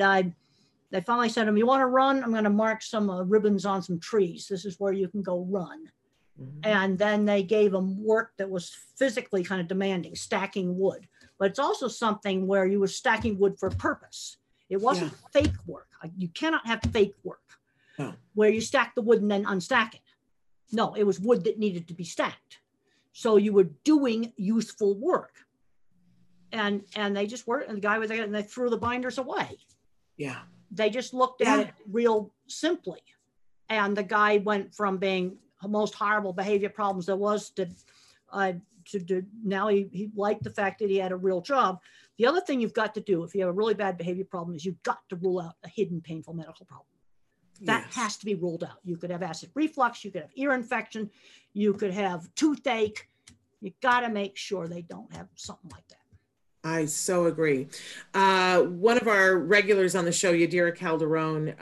they finally said to him, you want to run? I'm going to mark some ribbons on some trees. This is where you can go run. Mm-hmm. And then they gave him work that was physically kind of demanding, stacking wood. But it's also something where you were stacking wood for a purpose. It wasn't fake work. You cannot have fake work where you stack the wood and then unstack it. No, it was wood that needed to be stacked. So you were doing useful work, and they just worked. And the guy was there, and they threw the binders away. Yeah, they just looked at it real simply, and the guy went from being the most horrible behavior problems there was to now he liked the fact that he had a real job. The other thing you've got to do if you have a really bad behavior problem is you've got to rule out a hidden painful medical problem. That yes. has to be ruled out. You could have acid reflux, you could have ear infection, you could have toothache. You got to make sure they don't have something like that. I so agree. One of our regulars on the show, Yadira Calderon,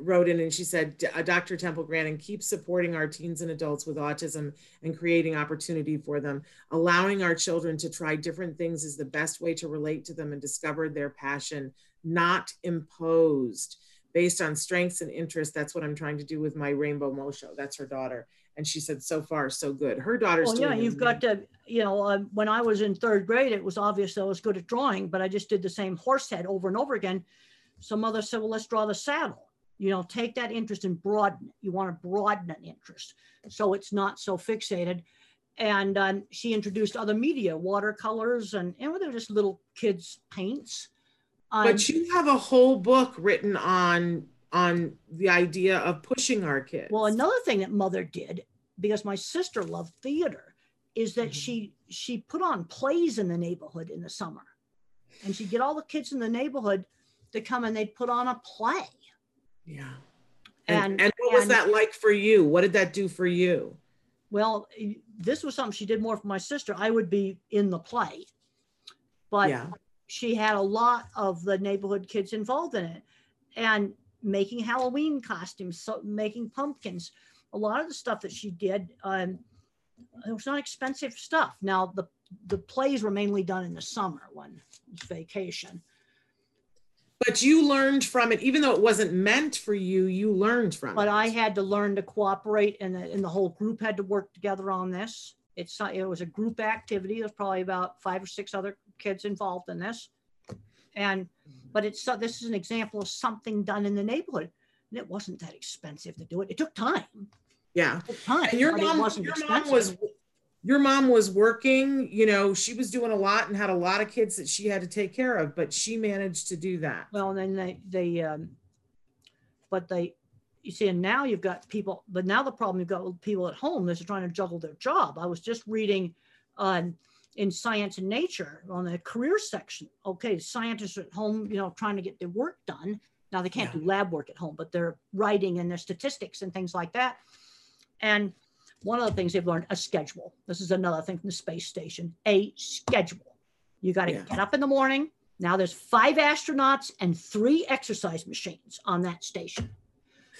wrote in and she said, Dr. Temple Grandin keeps supporting our teens and adults with autism and creating opportunity for them. Allowing our children to try different things is the best way to relate to them and discover their passion, not imposed. Based on strengths and interests, that's what I'm trying to do with my Rainbow Mo show. That's her daughter. And she said, so far, so good. Her daughter's doing yeah, you've got to, you know, when I was in third grade, it was obvious I was good at drawing, but I just did the same horse head over and over again. Some mother said, well, let's draw the saddle. You know, take that interest and broaden it. You want to broaden an interest so it's not so fixated. And she introduced other media, watercolors, and they're just little kids' paints. But you have a whole book written on the idea of pushing our kids. Well, another thing that mother did, because my sister loved theater, is that she put on plays in the neighborhood in the summer. And she'd get all the kids in the neighborhood to come and they'd put on a play. Yeah. And what was that like for you? What did that do for you? Well, this was something she did more for my sister. I would be in the play. But yeah. She had a lot of the neighborhood kids involved in it and making Halloween costumes, so making pumpkins, a lot of the stuff that she did, it was not expensive stuff. Now the plays were mainly done in the summer when it's vacation. But you learned from it, even though it wasn't meant for you, you learned from it. But I had to learn to cooperate and the whole group had to work together on this. It was a group activity. There's probably about 5 or 6 other kids involved in this, but this is an example of something done in the neighborhood, and it wasn't that expensive to do it. It took time. Yeah, it took time, and your mom was working. You know, she was doing a lot and had a lot of kids that she had to take care of, but she managed to do that. Well, and then you see, and now you've got people, but now the problem you've got with people at home is they're trying to juggle their job. I was just reading in Science and Nature on the career section. Okay, scientists are at home, you know, trying to get their work done. Now they can't do lab work at home, but they're writing and their statistics and things like that. And one of the things they've learned, a schedule. This is another thing from the space station, a schedule. You got to get up in the morning. Now there's 5 astronauts and 3 exercise machines on that station.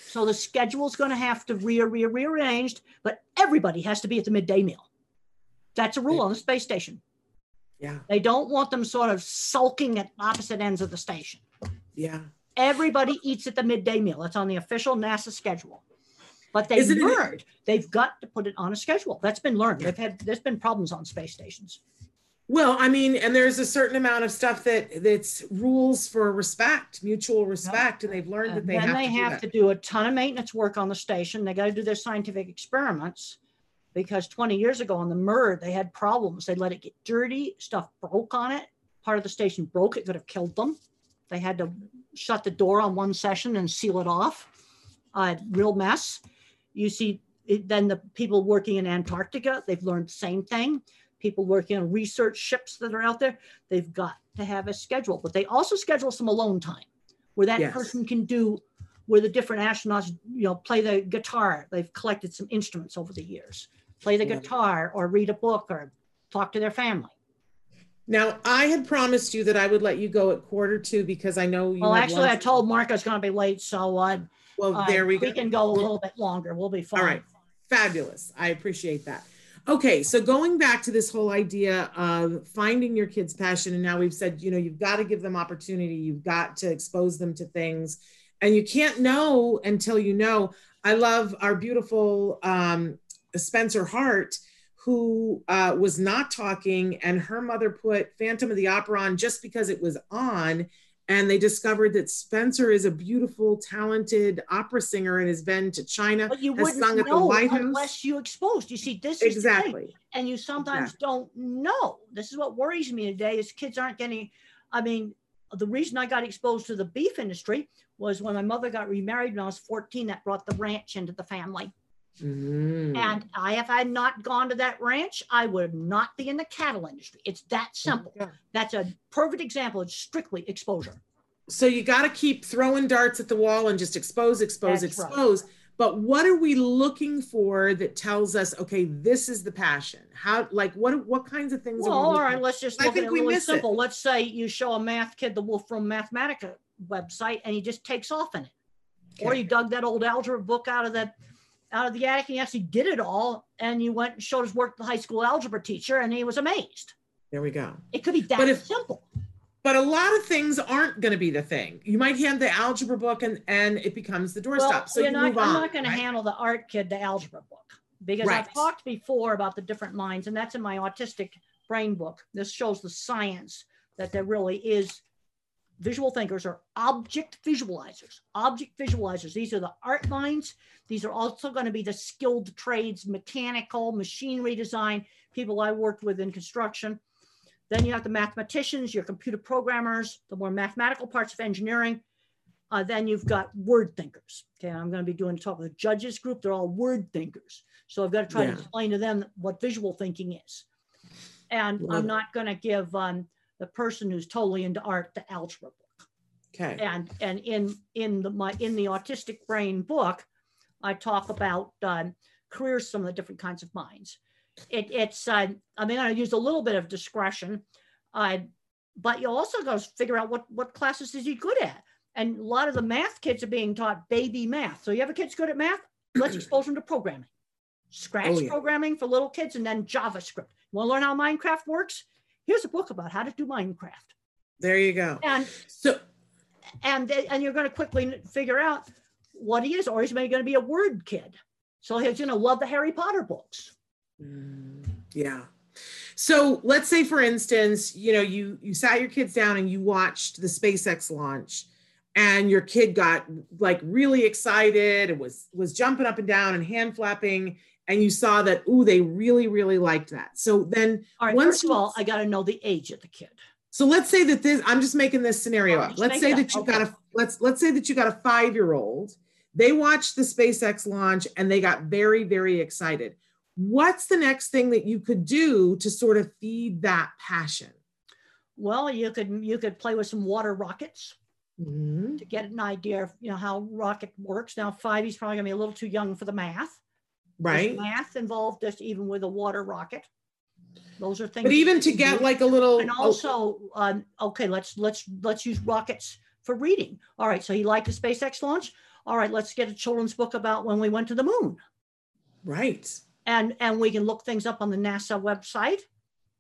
So the schedule's going to have to rearranged, but everybody has to be at the midday meal. That's a rule on the space station. Yeah. They don't want them sort of sulking at opposite ends of the station. Yeah. Everybody eats at the midday meal. That's on the official NASA schedule. But they've learned they've got to put it on a schedule. That's been learned. There's been problems on space stations. Well, I mean, and there's a certain amount of stuff that's rules for respect, mutual respect, and they've learned that they have to do a ton of maintenance work on the station. They got to do their scientific experiments because 20 years ago on the MER, they had problems. They let it get dirty, stuff broke on it. Part of the station broke, it could have killed them. They had to shut the door on one session and seal it off. Real mess. You see, then the people working in Antarctica, they've learned the same thing. People working on research ships that are out there, they've got to have a schedule, but they also schedule some alone time where that person can do, where the different astronauts, you know, play the guitar. They've collected some instruments over the years, play the guitar or read a book or talk to their family. Now, I had promised you that I would let you go at 2:45 because I know you. Well, actually, I told Mark I was going to be late, so there we go. We can go a little bit longer. We'll be fine. All right, fabulous. I appreciate that. Okay, so going back to this whole idea of finding your kids' passion, and now we've said, you know, you've got to give them opportunity, you've got to expose them to things, and you can't know until you know. I love our beautiful Spencer Hart, who was not talking, and her mother put Phantom of the Opera on just because it was on, and they discovered that Spencer is a beautiful, talented opera singer and has been to China, but you has sung at the White House. Unless you exposed. You see, this is the thing, and you sometimes don't know. This is what worries me today is kids aren't getting, I mean, the reason I got exposed to the beef industry was when my mother got remarried when I was 14, that brought the ranch into the family. Mm. And if I had not gone to that ranch, I would not be in the cattle industry. It's that simple. Yeah. That's a perfect example. It's strictly exposure. So you got to keep throwing darts at the wall and just expose, that's expose. Right. But what are we looking for that tells us, okay, this is the passion? How, like, what kinds of things? Well, are we all right, let's just look at it really simple. It. Let's say you show a math kid the Wolfram Mathematica website and he just takes off in it. Okay. Or you dug that old algebra book out of the attic and he actually did it all, and you went and showed his work to the high school algebra teacher and he was amazed. There we go. It could be that simple. But a lot of things aren't going to be the thing. You might hand the algebra book and it becomes the doorstop. Well, so I'm not going to handle the art kid the algebra book, because I've talked before about the different minds, and that's in my Autistic Brain book. This shows the science that there really is. Visual thinkers are object visualizers. Object visualizers. These are the art minds. These are also going to be the skilled trades, mechanical, machinery design, people I worked with in construction. Then you have the mathematicians, your computer programmers, the more mathematical parts of engineering. Then you've got word thinkers. Okay, I'm going to be doing a talk with the judges group. They're all word thinkers. So I've got to try to explain to them what visual thinking is. And I'm not going to give the person who's totally into art the algebra book. Okay. And in the Autistic Brain book, I talk about careers, some of the different kinds of minds. I mean, I use a little bit of discretion, but you also got to figure out what classes is he good at. And a lot of the math kids are being taught baby math. So you have a kid's good at math, let's expose them to programming. Scratch programming for little kids, and then JavaScript. You want to learn how Minecraft works? Here's a book about how to do Minecraft. There you go. And so, and you're going to quickly figure out what he is, or he's maybe going to be a word kid. So he's going to love the Harry Potter books. Yeah. So let's say, for instance, you know, you sat your kids down and you watched the SpaceX launch, and your kid got like really excited and was jumping up and down and hand flapping, and you saw that, ooh, they really, really liked that. So then, all right, first of all, I got to know the age of the kid. So let's say that this, I'm just making this scenario up. Let's say that you got a, let's say that you got a 5-year-old, they watched the SpaceX launch and they got very, very excited. What's the next thing that you could do to sort of feed that passion? Well, you could play with some water rockets to get an idea of, you know, how rocket works. Now, 5, he's probably gonna be a little too young for the math. Right. There's math involved just even with a water rocket. Those are things. But even to get like a little. And also, okay, let's use rockets for reading. All right, so he liked the SpaceX launch. All right, let's get a children's book about when we went to the moon. Right. And we can look things up on the NASA website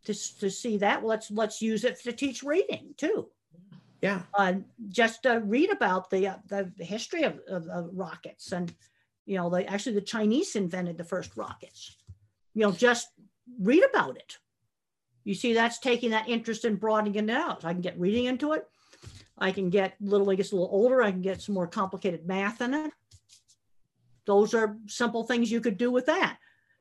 to see that. Well, let's use it to teach reading too. Yeah. Just to read about the history of rockets, and you know, actually the Chinese invented the first rockets. You know, just read about it. You see, that's taking that interest and broadening it out. I can get reading into it. I can get gets a little older. I can get some more complicated math in it. Those are simple things you could do with that.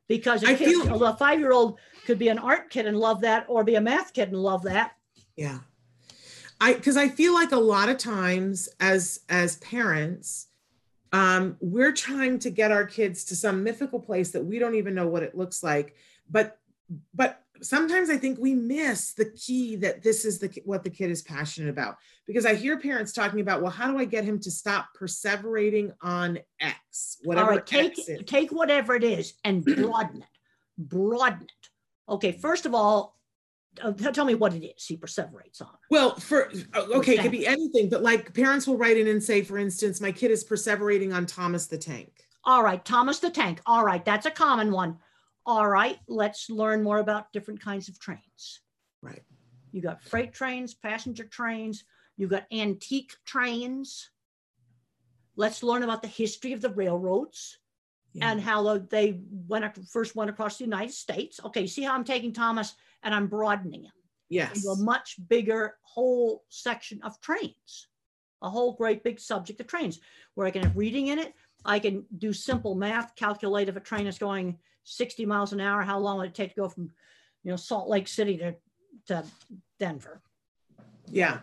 Because a 5-year-old could be an art kid and love that, or be a math kid and love that. Yeah, because I feel like a lot of times as parents, we're trying to get our kids to some mythical place that we don't even know what it looks like. But sometimes I think we miss the key that this is what the kid is passionate about. Because I hear parents talking about, well, how do I get him to stop perseverating on X? Whatever. All right, take whatever it is and broaden it. Broaden it. Okay, first of all, tell me what it is he perseverates on. Well, it could be anything, but like parents will write in and say, for instance, my kid is perseverating on Thomas the Tank. All right, Thomas the Tank. All right, that's a common one. All right, let's learn more about different kinds of trains. Right. You got freight trains, passenger trains, you got antique trains. Let's learn about the history of the railroads and how they first went across the United States. Okay, see how I'm taking Thomas and I'm broadening him. Yes. Into a much bigger whole section of trains, a whole great big subject of trains, where I can have reading in it. I can do simple math, calculate if a train is going 60 miles an hour, how long would it take to go from, you know, Salt Lake City to Denver? Yeah.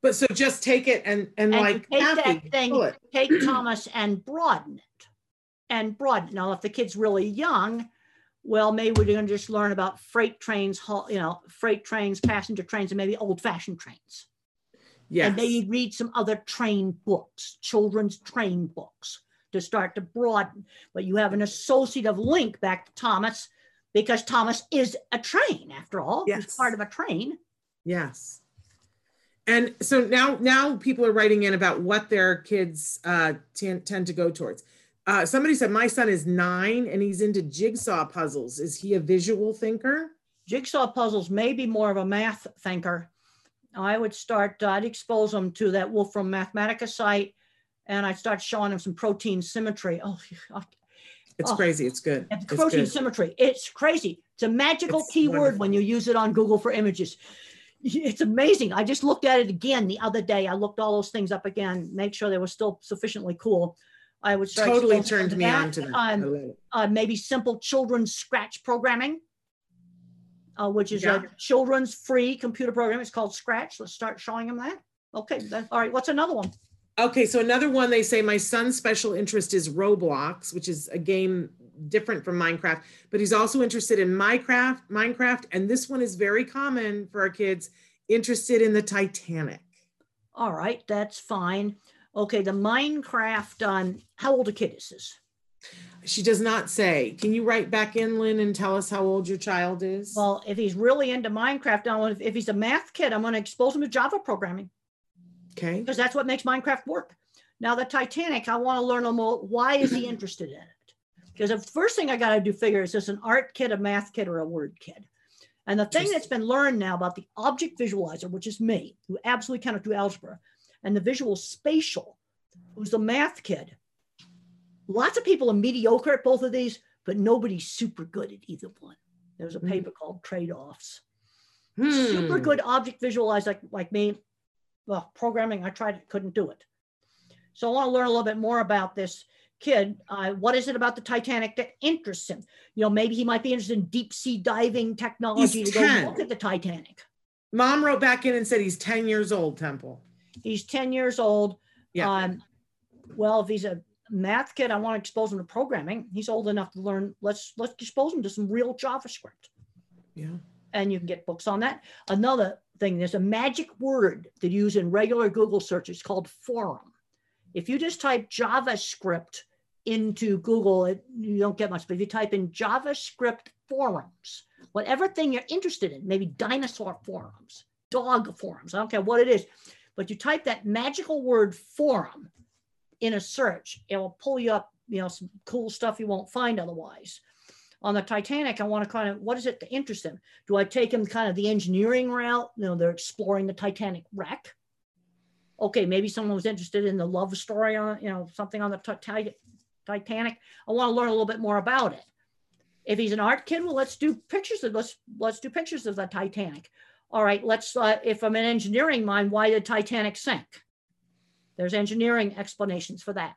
But so just take it and like take Kathy, Thomas and broaden it. and broaden. Now, if the kid's really young, well, maybe we're going to just learn about freight trains, freight trains, passenger trains, and maybe old-fashioned trains. Yeah. And maybe read some other train books, children's train books, to start to broaden. But you have an associative link back to Thomas, because Thomas is a train, after all. Yes. He's part of a train. Yes. And so now people are writing in about what their kids tend to go towards. Somebody said, my son is 9 and he's into jigsaw puzzles. Is he a visual thinker? Jigsaw puzzles may be more of a math thinker. I would start, I'd expose him to that Wolfram Mathematica site, and I'd start showing him some protein symmetry. It's crazy. It's good. Protein symmetry. It's crazy. It's a magical keyword when you use it on Google for images. It's amazing. I just looked at it again the other day. I looked all those things up again, make sure they were still sufficiently cool. I would start totally turned me on to that. Maybe simple children's Scratch programming, which is a children's free computer program. It's called Scratch. Let's start showing them that. Okay. All right. What's another one? Okay, so another one, they say, my son's special interest is Roblox, which is a game different from Minecraft, but he's also interested in Minecraft, and this one is very common for our kids, interested in the Titanic. All right, that's fine. Okay, the Minecraft, how old a kid is this? She does not say. Can you write back in, Lynn, and tell us how old your child is? Well, if he's really into Minecraft, if he's a math kid, I'm going to expose him to Java programming. Okay. Because that's what makes Minecraft work. Now the Titanic, I want to learn a more, why is he interested in it? Because the first thing I got to do figure is this an art kid, a math kid, or a word kid? And the thing that's been learned now about the object visualizer, which is me, who absolutely cannot do algebra, and the visual spatial, who's the math kid. Lots of people are mediocre at both of these, but nobody's super good at either one. There's a paper called Trade-Offs. Super good object visualizer like me, well, programming, I tried it, couldn't do it. So I want to learn a little bit more about this kid. What is it about the Titanic that interests him? You know, maybe he might be interested in deep sea diving technology to go look at the Titanic. Mom wrote back in and said he's 10 years old, Temple. He's 10 years old. Yeah. Well, if he's a math kid, I want to expose him to programming. He's old enough to learn. Let's expose him to some real JavaScript. Yeah. And you can get books on that. Another thing, there's a magic word that you use in regular Google search. It's called forum. If you just type JavaScript into Google, you don't get much, but if you type in JavaScript forums, whatever thing you're interested in, maybe dinosaur forums, dog forums, I don't care what it is, but you type that magical word forum in a search, it will pull you up, you know, some cool stuff you won't find otherwise. On the Titanic, I want to kind of, what is it that interests him? Do I take him kind of the engineering route? You know, they're exploring the Titanic wreck. Okay, maybe someone was interested in the love story, on, you know, something on the Titanic. I want to learn a little bit more about it. If he's an art kid, well, let's do pictures of, let's do pictures of the Titanic. All right, let's, if I'm an engineering mind, why did Titanic sink? There's engineering explanations for that.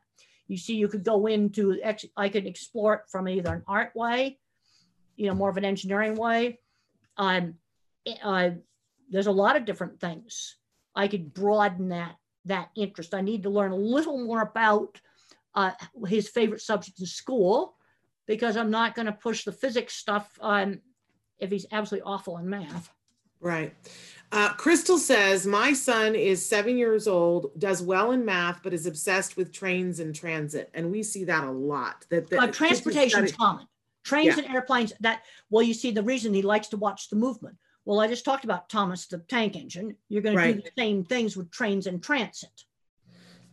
You see, you could go into, I could explore it from either an art way, you know, more of an engineering way. There's a lot of different things. I could broaden that interest. I need to learn a little more about his favorite subject in school, because I'm not going to push the physics stuff if he's absolutely awful in math. Right. Crystal says, my son is 7 years old, does well in math, but is obsessed with trains and transit. And we see that a lot. Transportation is common. Trains and airplanes. Well, you see the reason he likes to watch the movement. Well, I just talked about Thomas the Tank Engine. You're going to do the same things with trains and transit.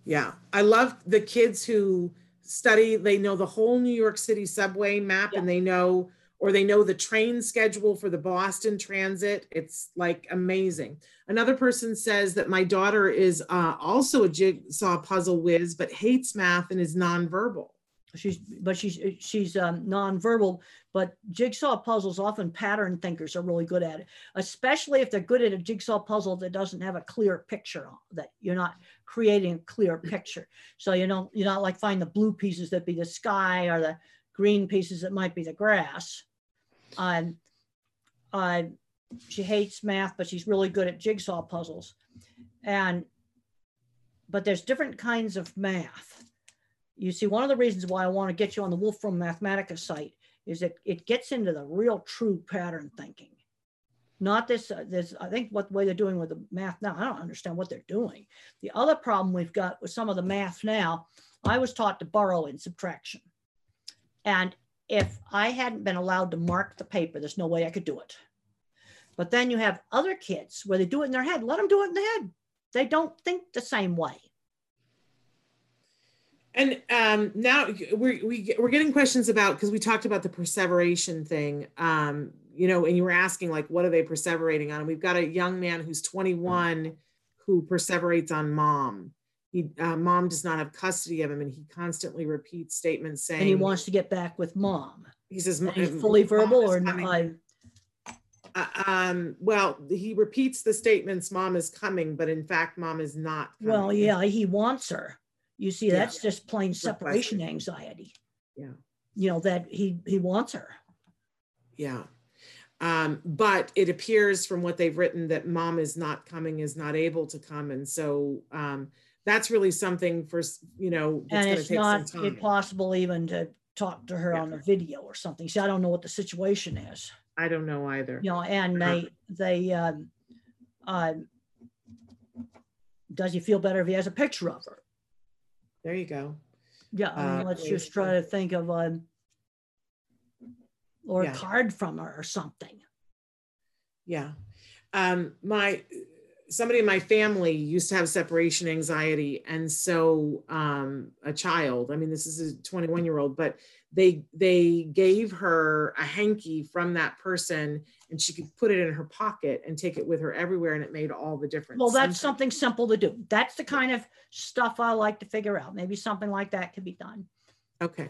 Yeah. I love the kids who study, they know the whole New York City subway map and they know... or they know the train schedule for the Boston transit. It's like amazing. Another person says that my daughter is also a jigsaw puzzle whiz, but hates math and is nonverbal. She's nonverbal, but jigsaw puzzles, often pattern thinkers are really good at it, especially if they're good at a jigsaw puzzle that doesn't have a clear picture, that you're not creating a clear picture. So you're not like find the blue pieces that be the sky or the green pieces that might be the grass. She hates math, but she's really good at jigsaw puzzles. But there's different kinds of math. You see, one of the reasons why I want to get you on the Wolfram Mathematica site is that it gets into the real true pattern thinking. Not this, I think what way they're doing with the math now, I don't understand what they're doing. The other problem we've got with some of the math now, I was taught to borrow in subtraction. And if I hadn't been allowed to mark the paper, there's no way I could do it. But then you have other kids where they do it in their head. Let them do it in their head. They don't think the same way. And now we're getting questions about, because we talked about the perseveration thing, you know, and you were asking like, what are they perseverating on? And we've got a young man who's 21 who perseverates on mom. He, mom does not have custody of him, and he constantly repeats statements saying. And he wants to get back with mom. He says, fully verbal or not? Well, he repeats the statements, mom is coming, but in fact, mom is not coming. Well, yeah, he wants her. You see, that's just plain separation anxiety. Yeah. You know, that he wants her. Yeah. But it appears from what they've written that mom is not coming, is not able to come. And so that's really something for, you know, it's and it's take not some time. Impossible even to talk to her on a video or something. So I don't know what the situation is. I don't know either. You know, and does he feel better if he has a picture of her? There you go. Yeah, I mean, let's just try to think of or a card from her or something. Yeah. Somebody in my family used to have separation anxiety. And so a child, I mean, this is a 21-year-old, but they gave her a hanky from that person and she could put it in her pocket and take it with her everywhere. And it made all the difference. Well, that's something simple to do. That's the kind of stuff I like to figure out. Maybe something like that could be done. Okay.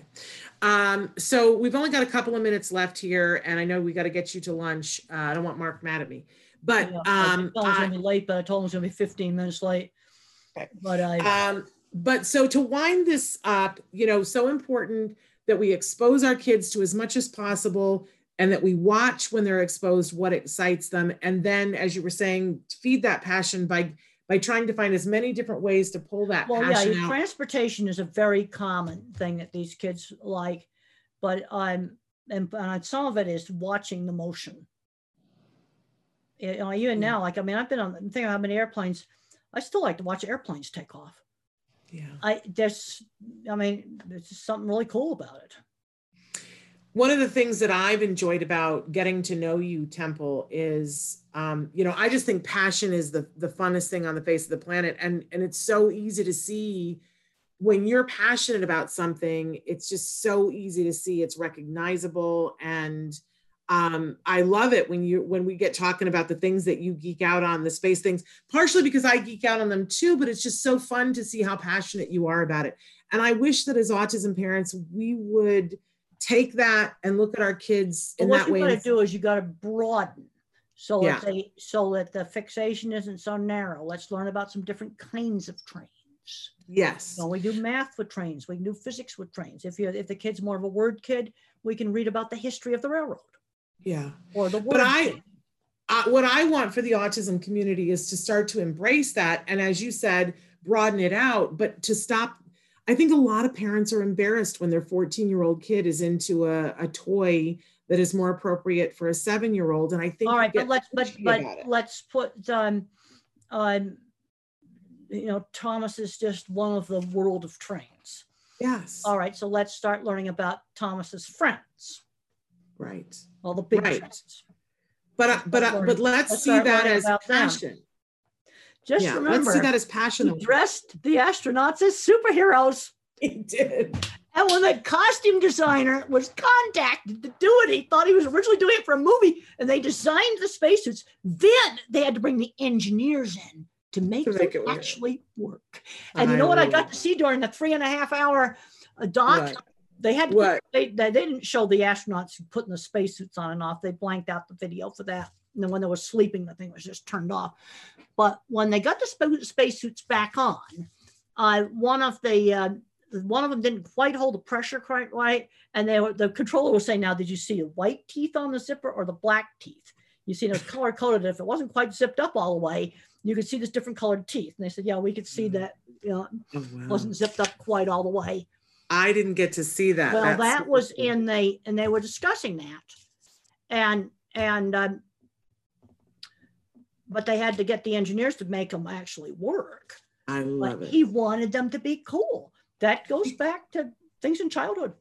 So we've only got a couple of minutes left here, and I know we got to get you to lunch. I don't want Mark mad at me. But I told him late, but I told him it's gonna be 15 minutes late. Okay. But so to wind this up, you know, so important that we expose our kids to as much as possible, and that we watch when they're exposed what excites them, and then, as you were saying, feed that passion by trying to find as many different ways to pull that passion out. Transportation is a very common thing that these kids like, but and some of it is watching the motion. You know, even now, like, I mean, I'm thinking how many airplanes, I still like to watch airplanes take off. Yeah. There's just something really cool about it. One of the things that I've enjoyed about getting to know you, Temple, is, you know, I just think passion is the funnest thing on the face of the planet. And it's so easy to see when you're passionate about something, it's just so easy to see, it's recognizable. And I love it when we get talking about the things that you geek out on, the space things, partially because I geek out on them too, but it's just so fun to see how passionate you are about it. And I wish that as autism parents, we would take that and look at our kids in that way. What you got to do is you got to broaden so that the fixation isn't so narrow. Let's learn about some different kinds of trains. Yes. You know, we do math with trains. We can do physics with trains. If the kid's more of a word kid, we can read about the history of the railroad. Yeah. Or the but what I want for the autism community is to start to embrace that. And as you said, broaden it out, but to stop. I think a lot of parents are embarrassed when their 14-year-old kid is into a toy that is more appropriate for a 7-year-old. And I think. All right. Let's put you know, Thomas is just one of the world of trains. Yes. All right. So let's start learning about Thomas's friends. Right. All the big trains. But let's see that as passion. Just remember, let's see that as passion. He dressed the astronauts as superheroes. He did. And when the costume designer was contacted to do it, he thought he was originally doing it for a movie, and they designed the spacesuits. Then they had to bring the engineers in to make it actually work. And you know what I got to see during the 3.5-hour doc? What? They had they didn't show the astronauts putting the spacesuits on and off. They blanked out the video for that. And then when they were sleeping, the thing was just turned off. But when they got the spacesuits back on, one of them didn't quite hold the pressure quite right, and the controller was saying, "Now, did you see the white teeth on the zipper or the black teeth? You see, it was color coded. If it wasn't quite zipped up all the way, you could see this different colored teeth." And they said, "Yeah, we could see that. You know, wasn't zipped up quite all the way." I didn't get to see that. Well, that was in the, and they were discussing that. And but they had to get the engineers to make them actually work. I love it. He wanted them to be cool. That goes back to things in childhood.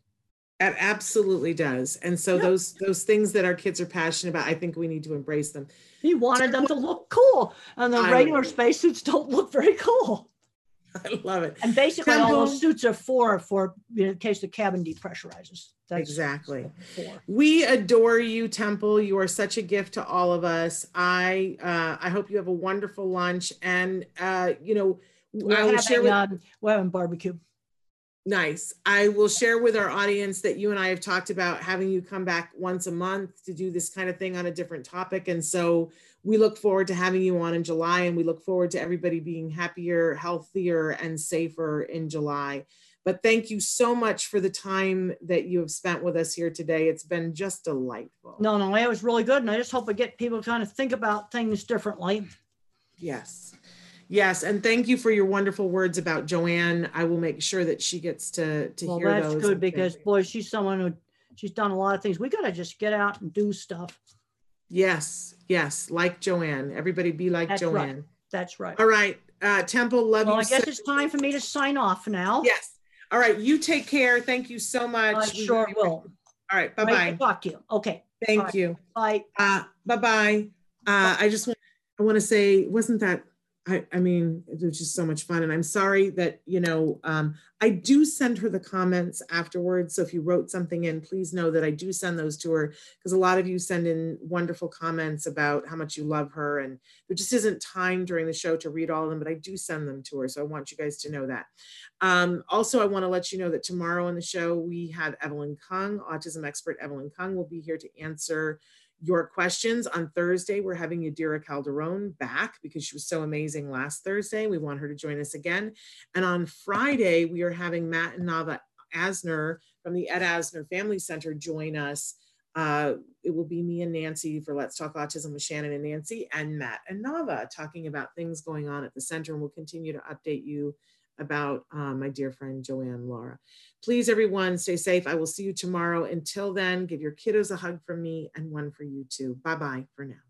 It absolutely does. And so those things that our kids are passionate about, I think we need to embrace them. He wanted them to look cool. And the regular spacesuits don't look very cool. I love it. And basically all those suits are for in case the cabin depressurizes. That's exactly. We adore you, Temple. You are such a gift to all of us. I hope you have a wonderful lunch. And, you know, we're having barbecue. Nice. I will share with our audience that you and I have talked about having you come back once a month to do this kind of thing on a different topic. And so we look forward to having you on in July, and we look forward to everybody being happier, healthier, and safer in July. But thank you so much for the time that you have spent with us here today. It's been just delightful. No, it was really good. And I just hope I get people to kind of think about things differently. Yes. Yes, and thank you for your wonderful words about Joanne. I will make sure that she gets to hear those. Well, that's good because, boy, she's someone who, she's done a lot of things. We got to just get out and do stuff. Yes, like Joanne. Everybody be like Joanne. Right. That's right. All right, Temple, love you. Well, I guess it's time for me to sign off now. Yes. All right, you take care. Thank you so much. I sure will. All right, bye-bye. Great to talk to you. Okay. Thank you. Bye. Bye-bye. I want to say, wasn't that... I mean, it was just so much fun. And I'm sorry that, you know, I do send her the comments afterwards. So if you wrote something in, please know that I do send those to her, because a lot of you send in wonderful comments about how much you love her. And there just isn't time during the show to read all of them, but I do send them to her. So I want you guys to know that. Also, I want to let you know that tomorrow on the show, we have Evelyn Kung, autism expert Evelyn Kung, will be here to answer your questions. On Thursday, we're having Yadira Calderon back because she was so amazing last Thursday. We want her to join us again. And on Friday, we are having Matt and Nava Asner from the Ed Asner Family Center join us. It will be me and Nancy for Let's Talk Autism with Shannon and Nancy, and Matt and Nava talking about things going on at the center. And we'll continue to update you about my dear friend, Joanne Lara. Please, everyone, stay safe. I will see you tomorrow. Until then, give your kiddos a hug from me and one for you too. Bye-bye for now.